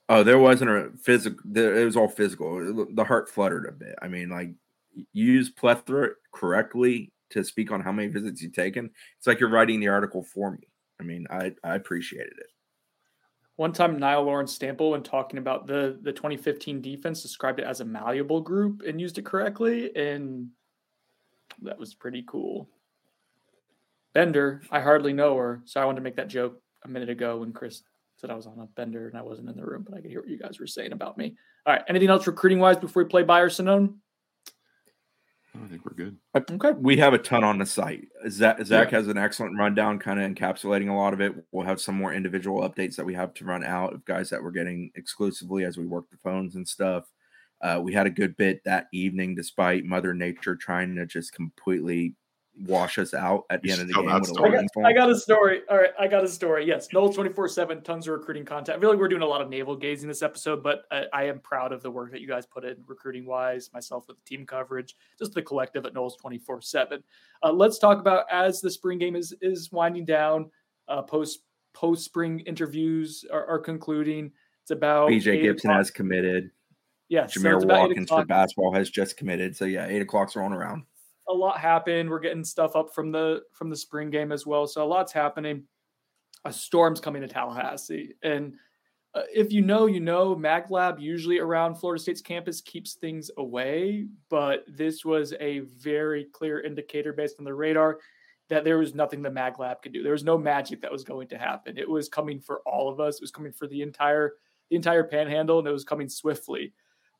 Oh, there wasn't a physical. It was all physical. The heart fluttered a bit. I mean, use plethora correctly to speak on how many visits you've taken. It's like you're writing the article for me. I mean, I appreciated it. One time, Niall Lawrence Stample, when talking about the 2015 defense, described it as a malleable group and used it correctly, and that was pretty cool. Bender, I hardly know her, so I wanted to make that joke a minute ago when Chris said I was on a bender and I wasn't in the room, but I could hear what you guys were saying about me. All right. Anything else recruiting wise before we play buy or Sonone? I think we're good. Okay. We have a ton on the site. Zach has an excellent rundown kind of encapsulating a lot of it. We'll have some more individual updates that we have to run out of guys that we're getting exclusively as we work the phones and stuff. We had a good bit that evening despite Mother Nature trying to just completely wash us out at the end of the game. I got a story. All right. I got a story. Yes. Knowles 24/7, tons of recruiting content. I feel like we're doing a lot of navel gazing this episode, but I am proud of the work that you guys put in recruiting wise, myself with the team coverage, just the collective at Knowles 24/7. Let's talk about, as the spring game is winding down, post spring interviews are concluding. It's about BJ Gibson has committed. Yes. Jameer Watkins for basketball has just committed. So yeah, 8 o'clock's rolling around. A lot happened. We're getting stuff up from the spring game as well. So a lot's happening. A storm's coming to Tallahassee. And if you know, MagLab usually around Florida State's campus keeps things away. But this was a very clear indicator based on the radar that there was nothing the MagLab could do. There was no magic that was going to happen. It was coming for all of us. It was coming for the entire panhandle, and it was coming swiftly.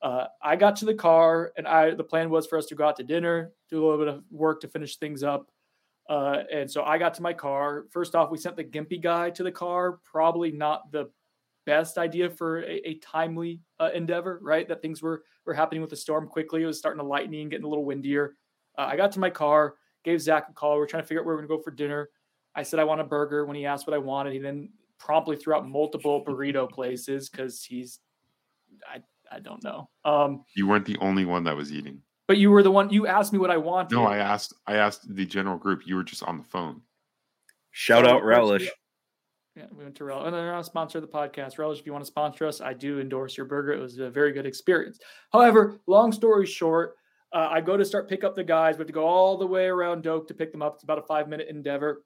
I got to the car, and the plan was for us to go out to dinner, do a little bit of work to finish things up. And so I got to my car. First off, we sent the Gimpy guy to the car. Probably not the best idea for a timely endeavor, right? That things were happening with the storm quickly. It was starting to lightning, getting a little windier. I got to my car, gave Zach a call. We're trying to figure out where we're going to go for dinner. I said I want a burger. When he asked what I wanted, he then promptly threw out multiple burrito places because I don't know. You weren't the only one that was eating. But you were the one. You asked me what I wanted. No, I asked the general group. You were just on the phone. Shout out Relish. Yeah, we went to Relish. And they're not a sponsor of the podcast. Relish, if you want to sponsor us, I do endorse your burger. It was a very good experience. However, long story short, I go to start pick up the guys. We have to go all the way around Doak to pick them up. It's about a 5-minute endeavor.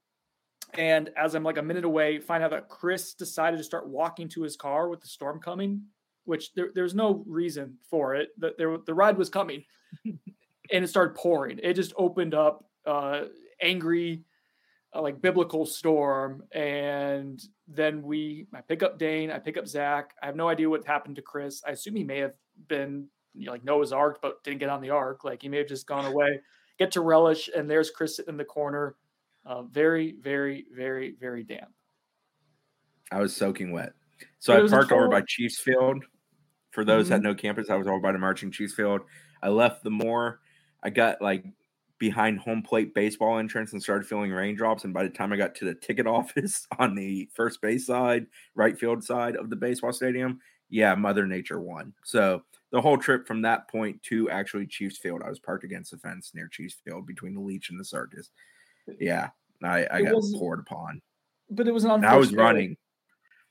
And as I'm like a minute away, find out that Chris decided to start walking to his car with the storm coming, which there's no reason for it. The ride was coming, and it started pouring. It just opened up angry, like biblical storm. And then I pick up Dane, I pick up Zach. I have no idea what happened to Chris. I assume he may have been like Noah's Ark, but didn't get on the Ark. Like he may have just gone away. Get to Relish, and there's Chris sitting in the corner. Very, very, very, very damp. I was soaking wet. So I parked over by Chiefs Field. For those that know campus, I was all by the marching Chiefs Field. I left the Moore. I got like behind home plate baseball entrance and started feeling raindrops. And by the time I got to the ticket office on the first base side, right field side of the baseball stadium, Mother Nature won. So the whole trip from that point to actually Chiefs Field, I was parked against the fence near Chiefs Field between the Leech and the Circus. Yeah, I got poured upon. But it was an I was running.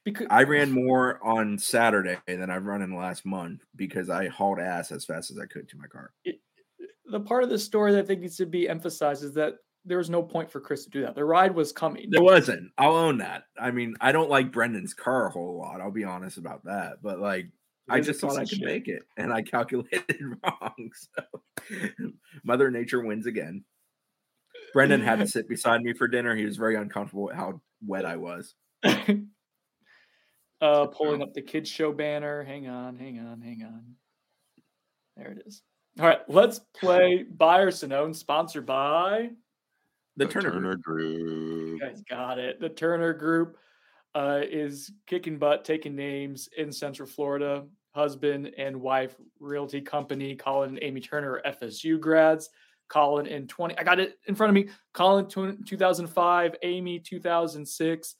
Because I ran more on Saturday than I've run in the last month because I hauled ass as fast as I could to my car. The part of the story that I think needs to be emphasized is that there was no point for Chris to do that. The ride was coming. There wasn't. I'll own that. I mean, I don't like Brendan's car a whole lot. I'll be honest about that. But like, I just thought I could make it, and I calculated wrong. So Mother Nature wins again. Brendan had to sit beside me for dinner. He was very uncomfortable with how wet I was. Pulling up the kids show banner. Hang on. There it is. All right, let's play Buy or Sonone, sponsored by the Turner Group. You guys got it. The Turner Group is kicking butt, taking names in Central Florida. Husband and wife realty company. Colin and Amy Turner are FSU grads. Colin in 20. I got it in front of me. Colin 2005. Amy 2006.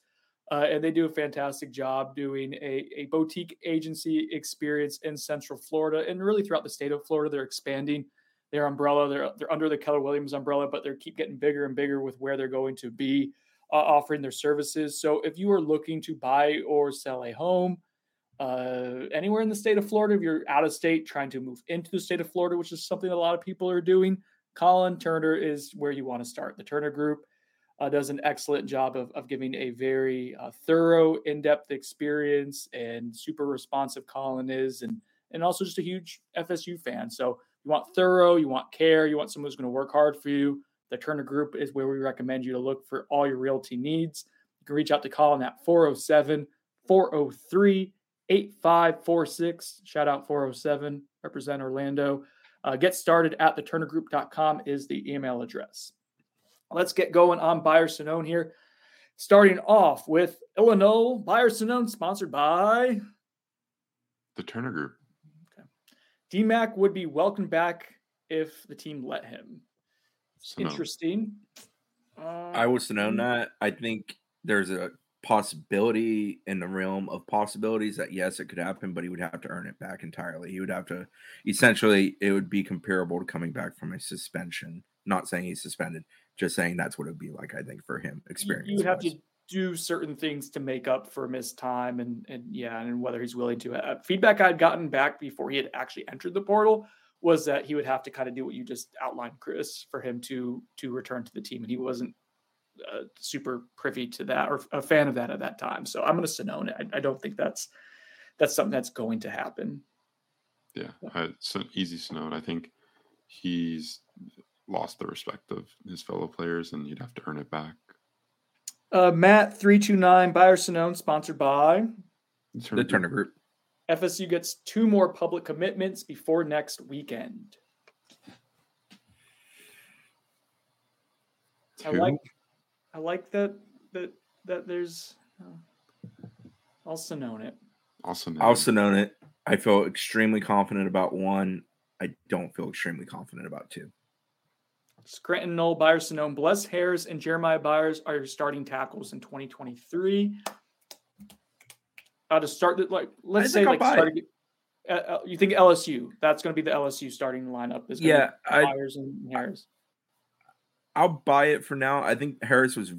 And they do a fantastic job doing a boutique agency experience in Central Florida and really throughout the state of Florida. They're expanding their umbrella. They're under the Keller Williams umbrella, but they keep getting bigger and bigger with where they're going to be offering their services. So if you are looking to buy or sell a home anywhere in the state of Florida, if you're out of state trying to move into the state of Florida, which is something a lot of people are doing, Colin Turner is where you want to start. The Turner Group does an excellent job of giving a very thorough, in-depth experience, and super responsive Colin is, and also just a huge FSU fan. So you want thorough, you want care, you want someone who's going to work hard for you. The Turner Group is where we recommend you to look for all your realty needs. You can reach out to Colin at 407-403-8546. Shout out 407, represent Orlando. getstarted@theturnergroup.com is the email address. Let's get going on Byers Sunone here. Starting off with Illinois Byers Sunone, sponsored by the Turner Group. Okay. DMAC would be welcomed back if the team let him. Sunone. Interesting. I was Sunone that. I think there's a possibility in the realm of possibilities that yes, it could happen, but he would have to earn it back entirely. He would have to essentially, it would be comparable to coming back from a suspension. Not saying he's suspended, just saying that's what it would be like, I think, for him experience. You have to do certain things to make up for missed time and whether he's willing to. Feedback I'd gotten back before he had actually entered the portal was that he would have to kind of do what you just outlined, Chris, for him to return to the team. And he wasn't super privy to that or a fan of that at that time. So I'm going to Sunone it. I don't think that's something that's going to happen. Yeah. It's an easy Sunone. I think he's lost the respect of his fellow players and you'd have to earn it back. Matt 329 Byers Sunone, sponsored by the Turner Group. FSU gets 2 more public commitments before next weekend. 2? I like that there's I'll Sunone it. I'll Sunone it. I feel extremely confident about 1. I don't feel extremely confident about 2. Scranton Knoll, Byers Sunone, Bless Harris, and Jeremiah Byers are your starting tackles in 2023. To start, you think LSU? That's going to be the LSU starting lineup. Is Byers and Harris. I'll buy it for now. I think Harris was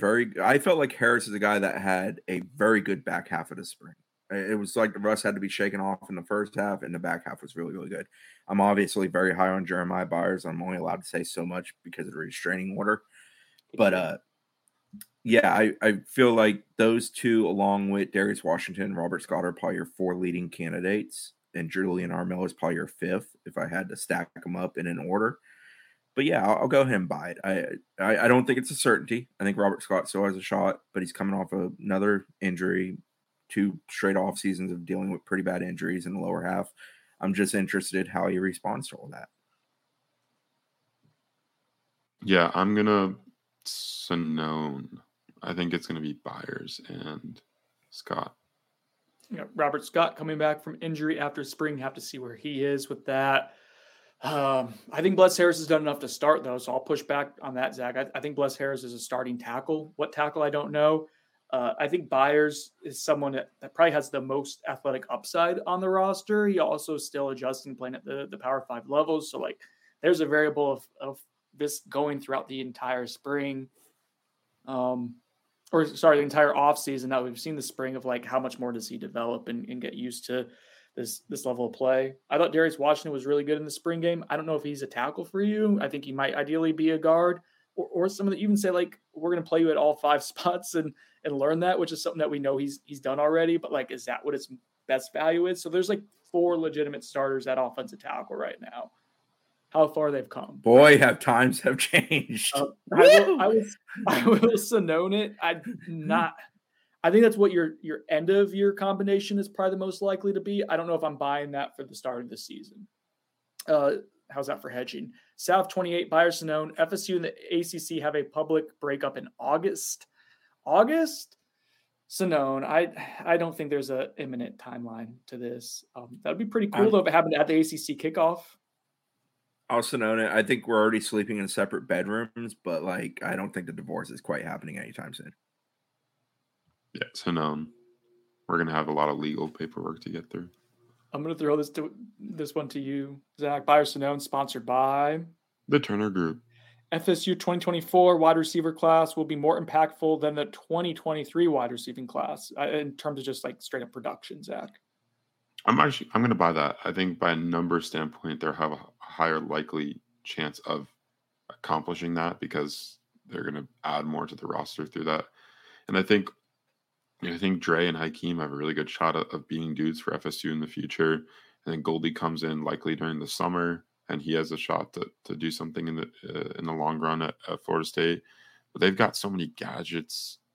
I felt like Harris is a guy that had a very good back half of the spring. It was like the rust had to be shaken off in the first half, and the back half was really, really good. I'm obviously very high on Jeremiah Byers. I'm only allowed to say so much because of the restraining order. But, I feel like those 2, along with Darius Washington, Robert Scott, are probably your 4 leading candidates, and Julian Armel is probably your 5th if I had to stack them up in an order. But, I'll go ahead and buy it. I don't think it's a certainty. I think Robert Scott still has a shot, but he's coming off another injury, 2 straight off seasons of dealing with pretty bad injuries in the lower half. I'm just interested how he responds to all that. Yeah, I'm going to Sunone. I think it's going to be Byers and Scott. Yeah, Robert Scott coming back from injury after spring. Have to see where he is with that. I think Bless Harris has done enough to start, though, so I'll push back on that, Zach. I think Bless Harris is a starting tackle. What tackle, I don't know. I think Byers is someone that probably has the most athletic upside on the roster. He also still adjusting playing at the Power 5 levels. So, there's a variable of this going throughout the entire spring. The entire offseason. Now we've seen the spring of how much more does he develop and get used to this level of play. I thought Darius Washington was really good in the spring game. I don't know if he's a tackle for you. I think he might ideally be a guard or someone that even say we're going to play you at all 5 spots and learn that, which is something that we know he's done already. But is that what its best value is? So there's 4 legitimate starters at offensive tackle right now. How far they've come. Boy, have times have changed. I will Sunone it. I think that's what your end of year combination is probably the most likely to be. I don't know if I'm buying that for the start of the season. How's that for hedging? South 28, Byers Sunone, FSU and the ACC have a public breakup in August. Sunone, I don't think there's an imminent timeline to this. That'd be pretty cool though if it happened at the ACC kickoff. I'll Sunone it. I think we're already sleeping in separate bedrooms, but I don't think the divorce is quite happening anytime soon. Yeah, Sunone. We're gonna have a lot of legal paperwork to get through. I'm gonna throw this one to you, Zach. Byers Sunone, sponsored by the Turner Group. FSU 2024 wide receiver class will be more impactful than the 2023 wide receiving class in terms of just straight up production, Zach. I'm going to buy that. I think by a number standpoint, they have a higher likely chance of accomplishing that because they're going to add more to the roster through that. And I think Dre and Hakeem have a really good shot of being dudes for FSU in the future. And then Goldie comes in likely during the summer, and he has a shot to do something in the long run at Florida State. But they've got so many gadgety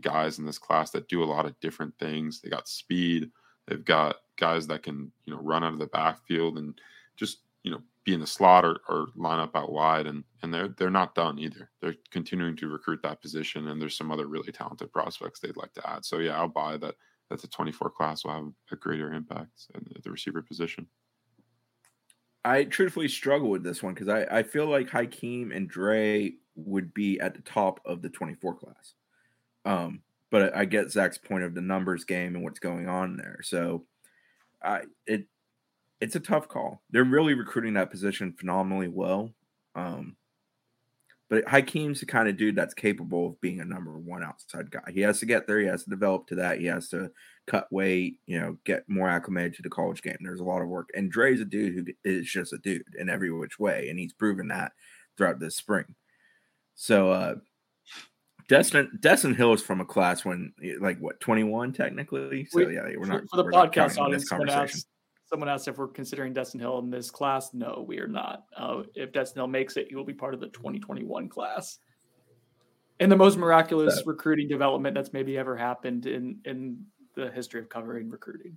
guys in this class that do a lot of different things. They got speed. They've got guys that can run out of the backfield and just you know, be in the slot or line up out wide. And they're not done either. They're continuing to recruit that position. And there's some other really talented prospects they'd like to add. So yeah, I'll buy that the 24 class will have a greater impact at the receiver position. I truthfully struggle with this one because I feel like Hakeem and Dre would be at the top of the 24 class. But I get Zach's point of the numbers game and what's going on there. So it's a tough call. They're really recruiting that position phenomenally well. But Hakeem's the kind of dude that's capable of being a number one outside guy. He has to get there. He has to develop to that. He has to cut weight, you know, get more acclimated to the college game. There's a lot of work. And Dre's a dude who is just a dude in every which way. And he's proven that throughout this spring. So Destin Hill is from a class when, like, what, 21 technically? So, yeah, we're not. For the podcast audience, someone asked if we're considering Destin Hill in this class. No, we are not. If Destin Hill makes it, he will be part of the 2021 class. And the most miraculous recruiting development that's maybe ever happened in the history of covering recruiting.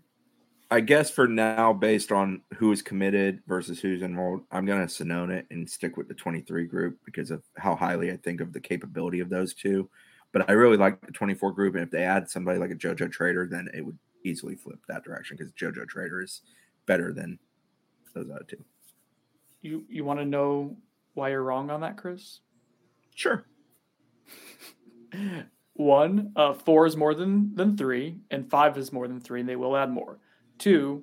I guess for now, based on who is committed versus who's enrolled, I'm going to Sonone it and stick with the 23 group because of how highly I think of the capability of those two. But I really like the 24 group, and if they add somebody like a JoJo Trader, then it would easily flip that direction because JoJo Trader is better than those other two. You want to know why you're wrong on that, Chris? Sure. One, 4 is more than 3, and 5 is more than 3, and they will add more. 2,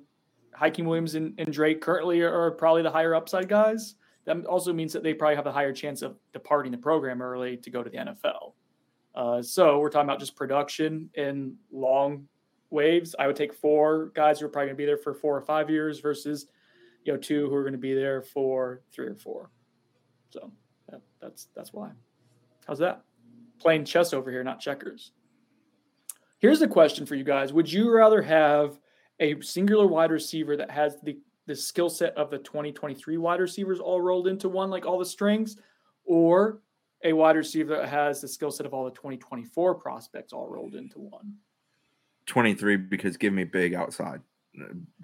Hakeem Williams and Drake currently are probably the higher upside guys. That also means that they probably have a higher chance of departing the program early to go to the NFL. So we're talking about just production in long waves. I would take 4 guys who are probably going to be there for 4 or 5 years versus, you know, 2 who are going to be there for 3 or 4. So that's why. How's that? Playing chess over here, not checkers. Here's the question for you guys. Would you rather have a singular wide receiver that has the skill set of the 2023 wide receivers all rolled into one, like all the strings, or a wide receiver that has the skill set of all the 2024 prospects all rolled into one? 23, because give me big outside.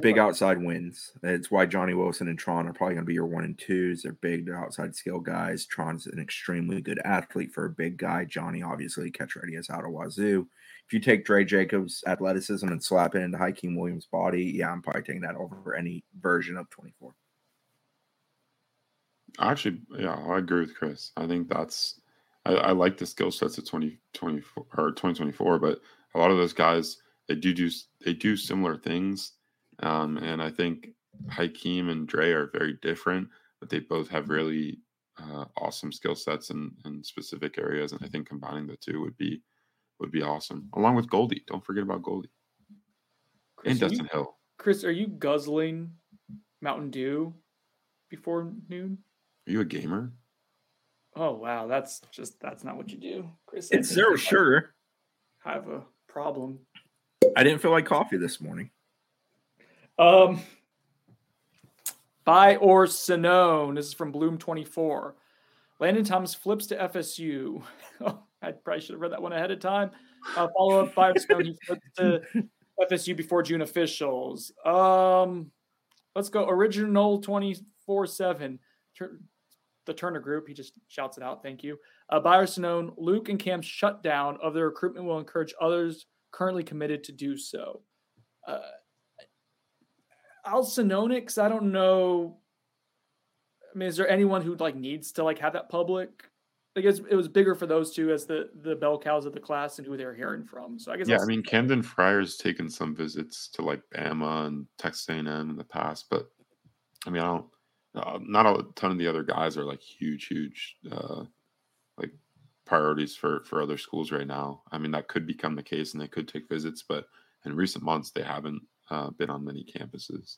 Big outside wins. It's why Johnny Wilson and Tron are probably going to be your 1 and 2s. They're big, they're outside skill guys. Tron's an extremely good athlete for a big guy. Johnny, obviously, catch radius out of wazoo. If you take Dre Jacobs' athleticism and slap it into Hakeem Williams' body, yeah, I'm probably taking that over any version of 24. Actually, yeah, I agree with Chris. I think I like the skill sets of 2024 or 2024, but a lot of those guys, they do similar things. And I think Hakeem and Dre are very different, but they both have really awesome skill sets in specific areas. And I think combining the two would be awesome. Along with Goldie. Don't forget about Goldie. Chris, and Destin Hill. Chris, are you guzzling Mountain Dew before noon? Are you a gamer? Oh, wow. That's not what you do, Chris. It's zero sugar. I have a problem. I didn't feel like coffee this morning. By or Sonone. This is from Bloom24. Landen Thomas flips to FSU. Oh, I probably should have read that one ahead of time. Follow-up, by or Sonone. He flips to FSU before June officials. Let's go. Original 24/7. The Turner group. He just shouts it out. Thank you. By or Sonone, Luke and Cam's shutdown of their recruitment will encourage others currently committed to do so. I'll Sonone it because I don't know. I mean, is there anyone who like needs to like have that public? I guess it was bigger for those two as the bell cows of the class and who they're hearing from. So I guess. Yeah, I mean, Camden Fryer's taken some visits to like Bama and Texas A&M in the past, but I mean, I don't. Not a ton of the other guys are like huge, like priorities for other schools right now. I mean, that could become the case and they could take visits, but in recent months, they haven't been on many campuses.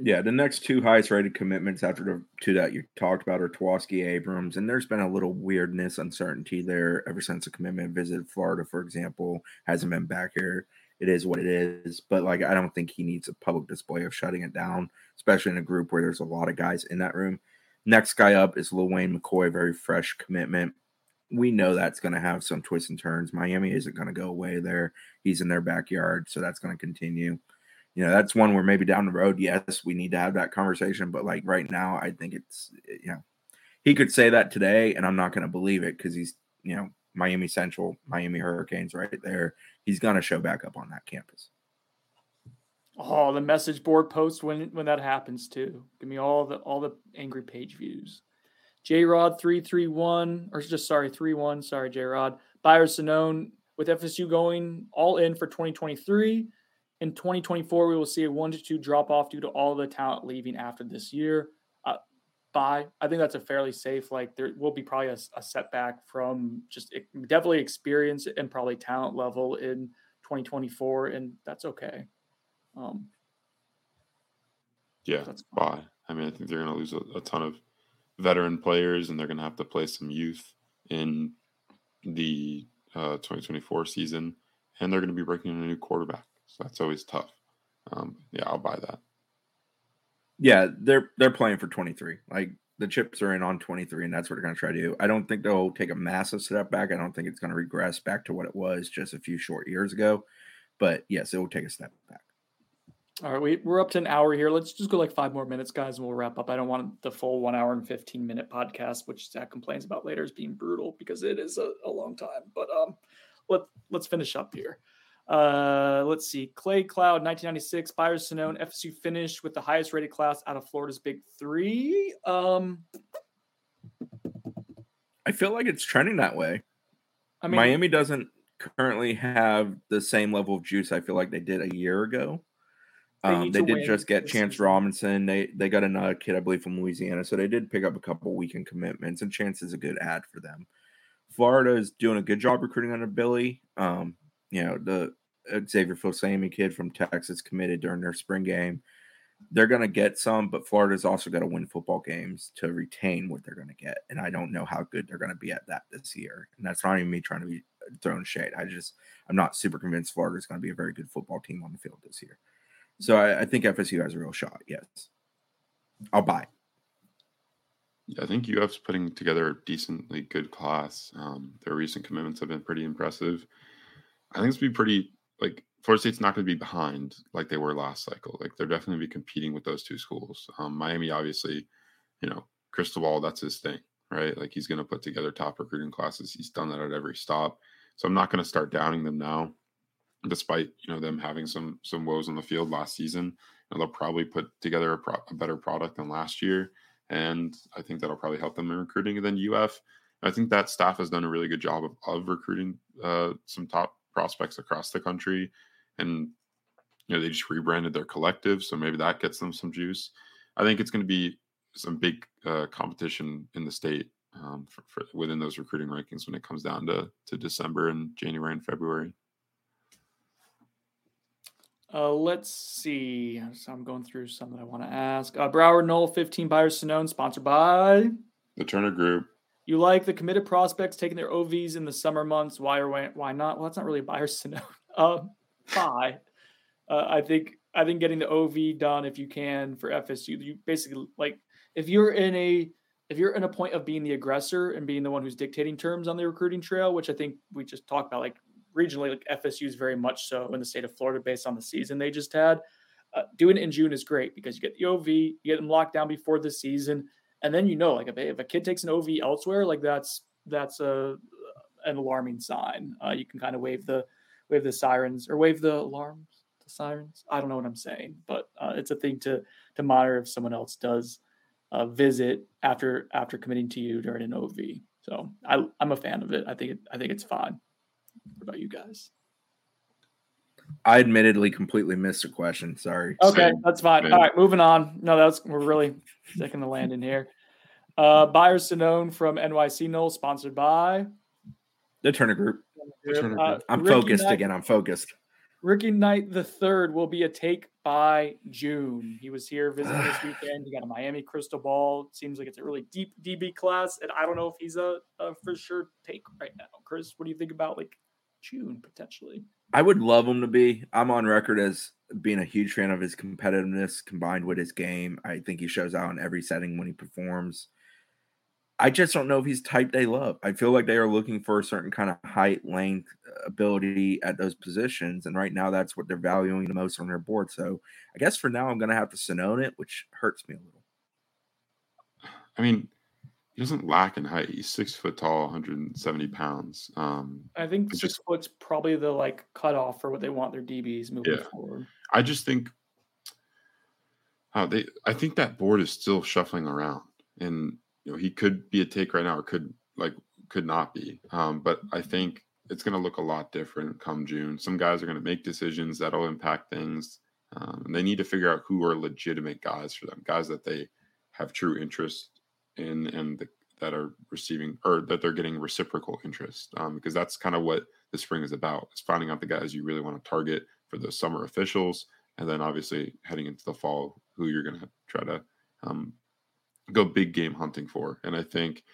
Yeah, the next two highest rated commitments after the two that you talked about are Twaski, Abrams, and there's been a little weirdness, uncertainty there ever since the commitment visited Florida, for example, hasn't been back here. It is what it is, but like I don't think he needs a public display of shutting it down, especially in a group where there's a lot of guys in that room. Next guy up is Lil Wayne McCoy, very fresh commitment. We know that's going to have some twists and turns. Miami isn't going to go away there. He's in their backyard, so that's going to continue. you know, that's one where maybe down the road, yes, we need to have that conversation. But like right now, I think it's, you know, he could say that today and I'm not going to believe it because he's, you know, Miami Central, Miami Hurricanes right there. He's going to show back up on that campus. Oh, the message board post when that happens too. Give me all the angry page views. J-Rod 331 or just sorry 31. Sorry, J-Rod. Byers Sinone with FSU going all in for 2023. In 2024, we will see a 1-2 drop off due to all the talent leaving after this year. I think that's a fairly safe. Like there will be probably a setback from just definitely experience and probably talent level in 2024, and that's okay. Yeah, that's why. I mean, I think they're going to lose a ton of veteran players, and they're going to have to play some youth in the 2024 season, and they're going to be breaking in a new quarterback. So that's always tough. Yeah, I'll buy that. Yeah, they're playing for 23. Like the chips are in on 23, and that's what they're going to try to do. I don't think they'll take a massive step back. I don't think it's going to regress back to what it was just a few short years ago. But yes, it will take a step back. All right, we're up to an hour here. Let's just go like 5 more minutes, guys, and we'll wrap up. I don't want the full 1 hour and 15-minute podcast, which Zach complains about later as being brutal because it is a long time. But let's finish up here. Let's see. Clay Cloud, 1996, Byers Sinone, FSU finished with the highest rated class out of Florida's Big Three. I feel like it's trending that way. I mean, Miami doesn't currently have the same level of juice I feel like they did a year ago. They did just get Chance Robinson. They got another kid, I believe, from Louisiana. So they did pick up a couple weekend commitments, and Chance is a good ad for them. Florida is doing a good job recruiting under Billy. You know, the Xavier Fosami kid from Texas committed during their spring game. They're going to get some, but Florida's also got to win football games to retain what they're going to get. And I don't know how good they're going to be at that this year. And that's not even me trying to be throwing shade. I'm not super convinced Florida's going to be a very good football team on the field this year. So I think FSU has a real shot. Yes. I'll buy. Yeah, I think UF's putting together a decently good class. Their recent commitments have been pretty impressive. I think it's be pretty like Florida State's not going to be behind like they were last cycle. Like they're definitely be competing with those two schools. Miami, obviously, you know, Cristobal, that's his thing, right? Like he's going to put together top recruiting classes. He's done that at every stop. So I'm not going to start downing them now, despite, you know, them having some woes on the field last season. And they'll probably put together a better product than last year. And I think that'll probably help them in recruiting. And then UF, I think that staff has done a really good job of recruiting some top prospects across the country, and you know they just rebranded their collective, so maybe that gets them some juice. I think it's going to be some big competition in the state for within those recruiting rankings when it comes down to December and January and February. Let's see. So I'm going through some that I want to ask. Broward Knoll 15 Byers Sinone, sponsored by the Turner Group. You like the committed prospects taking their OVs in the summer months. Why or why not? Well, that's not really a buyer's to know. Bye. I think getting the OV done if you can for FSU, you basically like if you're in a point of being the aggressor and being the one who's dictating terms on the recruiting trail, which I think we just talked about, like regionally, like FSU is very much so in the state of Florida based on the season they just had. Doing it in June is great because you get the OV, you get them locked down before the season. And then, you know, like if a kid takes an OV elsewhere, like that's an alarming sign. You can kind of wave the sirens or wave the alarms, the sirens. I don't know what I'm saying, but it's a thing to monitor if someone else does visit after committing to you during an OV. So I'm a fan of it. I think it's fine. What about you guys? I admittedly completely missed the question. Sorry. Okay, that's fine. Maybe. All right, moving on. No, we're really sticking the land in here. Byers Sinone from NYC Knoll, sponsored by the Turner Group. I'm Ricky focused Knight, again. I'm focused. Ricky Knight III will be a take by June. He was here visiting this weekend. He got a Miami Cristobal. It seems like it's a really deep DB class, and I don't know if he's a for sure take right now. Chris, what do you think about like June potentially? I would love him to be. I'm on record as being a huge fan of his competitiveness combined with his game. I think he shows out in every setting when he performs. I just don't know if he's type they love. I feel like they are looking for a certain kind of height, length, ability at those positions. And right now that's what they're valuing the most on their board. So I guess for now I'm going to have to Sonone it, which hurts me a little. I mean, he doesn't lack in height. He's 6 foot tall, 170 pounds. I think 6 foot's probably the like cutoff for what they want their DBs moving forward. I just think I think that board is still shuffling around, and you know, he could be a take right now, or could not be. But I think it's going to look a lot different come June. Some guys are going to make decisions that'll impact things. And they need to figure out who are legitimate guys for them, guys that they have true interest in, and that are receiving, or that they're getting reciprocal interest. Because that's kind of what the spring is about, is finding out the guys you really want to target for the summer officials. And then obviously heading into the fall, who you're going to try to go big game hunting for. And I think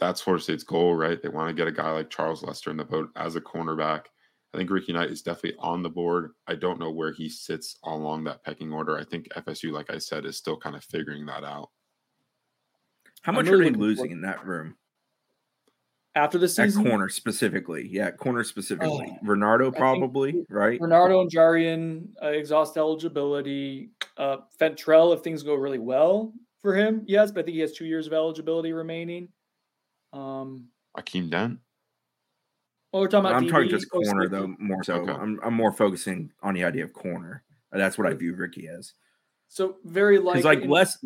that's Florida State's goal, right? They want to get a guy like Charles Lester in the boat as a cornerback. I think Ricky Knight is definitely on the board. I don't know where he sits along that pecking order. I think FSU, like I said, is still kind of figuring that out. How much are they losing in that room? After the season? At corner specifically. Yeah, corner specifically. Renardo probably, right? Renardo and Jarian exhaust eligibility. Fentrell, if things go really well for him, yes, but I think he has 2 years of eligibility remaining. Akeem Dent? Well, we're talking about I'm talking just corner, though, more so. Okay. I'm more focusing on the idea of corner. That's what I view Ricky as. So very likely. Because,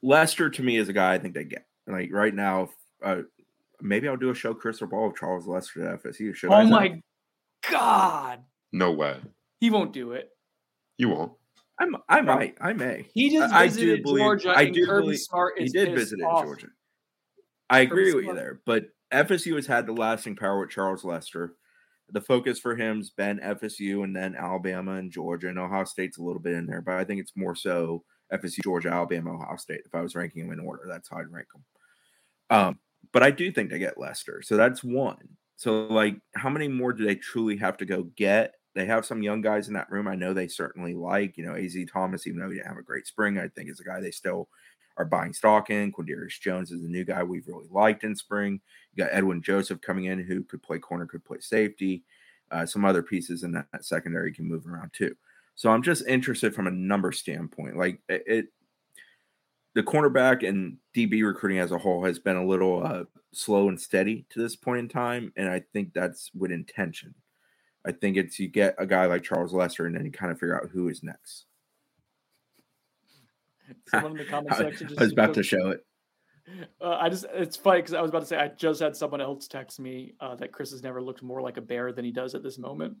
Lester, to me, is a guy I think they get. Like, right now, maybe I'll do a show crystal ball of Charles Lester at FSU. My God. No way. He won't do it. You won't. I may. He just visited Georgia. I do believe he did visit in Georgia. I agree with you there. But FSU has had the lasting power with Charles Lester. The focus for him has been FSU and then Alabama and Georgia. And Ohio State's a little bit in there. But I think it's more so FSU, Georgia, Alabama, Ohio State. If I was ranking them in order, that's how I'd rank them. But I do think they get Lester. So that's one. So, like, how many more do they truly have to go get? They have some young guys in that room I know they certainly like. You know, AZ Thomas, even though he didn't have a great spring, I think is a guy they still are buying stock in. Quindarius Jones is a new guy we've really liked in spring. You got Edwin Joseph coming in, who could play corner, could play safety. Some other pieces in that secondary can move around too. So I'm just interested from a number standpoint. Like, the cornerback and DB recruiting as a whole has been a little slow and steady to this point in time, and I think that's with intention. I think it's you get a guy like Charles Lester and then you kind of figure out who is next. Someone in the comment section just I was about to show it. It's funny because I was about to say, I just had someone else text me that Chris has never looked more like a bear than he does at this moment.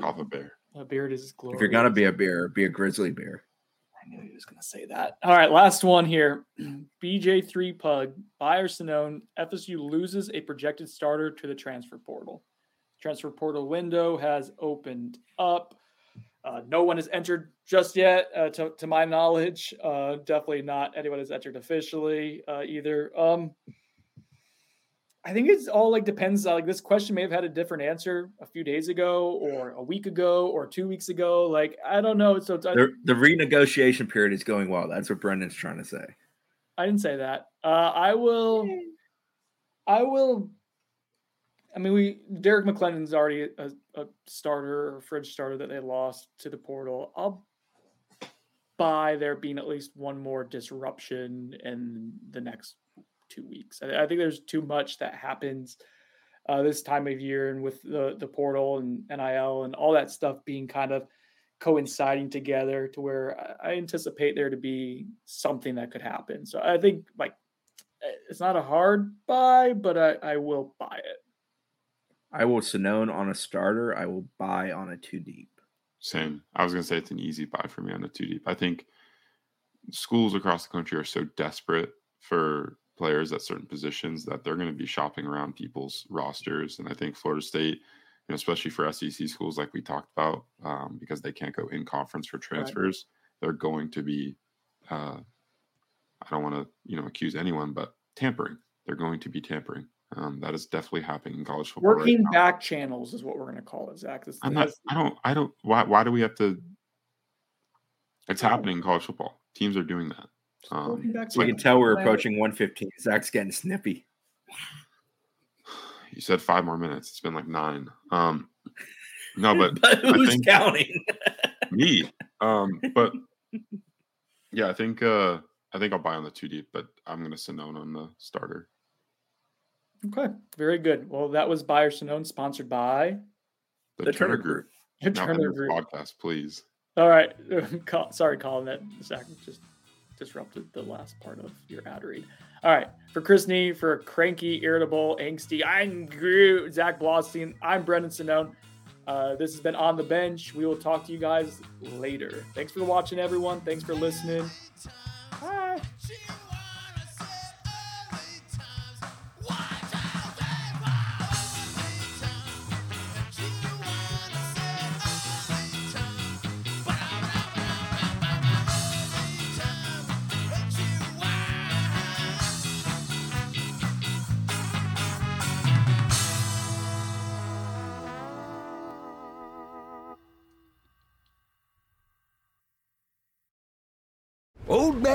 Off a bear. A beard is his glory. If you're going to be a bear, be a grizzly bear. I knew he was going to say that. All right, last one here. BJ3 Pug, Byers Sonone, FSU loses a projected starter to the transfer portal. Transfer portal window has opened up. No one has entered just yet, to my knowledge. Definitely not anyone has entered officially either. I think it's all depends. Like, this question may have had a different answer a few days ago, or a week ago, or 2 weeks ago. Like, I don't know. So the renegotiation period is going well. That's what Brendan's trying to say. I didn't say that. I will. I mean, Derek McClendon's already a starter or fringe starter that they lost to the portal. I'll buy there being at least one more disruption in the next 2 weeks. I think there's too much that happens this time of year, and with the portal and NIL and all that stuff being kind of coinciding together, to where I anticipate there to be something that could happen. So I think it's not a hard buy, but I will buy it. I will Sonone on a starter. I will buy on a two deep. Same. I was going to say it's an easy buy for me on a two deep. I think schools across the country are so desperate for players at certain positions that they're going to be shopping around people's rosters. And I think Florida State, you know, especially for SEC schools like we talked about, because they can't go in conference for transfers, right. They're going to be, I don't want to, accuse anyone, but tampering. They're going to be tampering. That is definitely happening in college football. Working right back channels is what we're going to call it, Zach. Why do we have to? It's happening in college football. Teams are doing that. You can tell we're approaching 1:15. Zach's getting snippy. You said 5 more minutes. It's been like 9. No, but, but who's counting? Me. But yeah, I think I'll buy on the 2 deep, but I'm going to Sinone on the starter. Okay, very good. Well, that was Buyer Sinone, sponsored by the Turner Group. The Turner Group podcast, please. All right, sorry, Colin, that Zach just disrupted the last part of your ad read. All right, for Chris Nee, for cranky, irritable, angsty, angry Zach Blaustein, I'm Brendan Sinone. This has been On the Bench. We will talk to you guys later. Thanks for watching, everyone. Thanks for listening. Bye.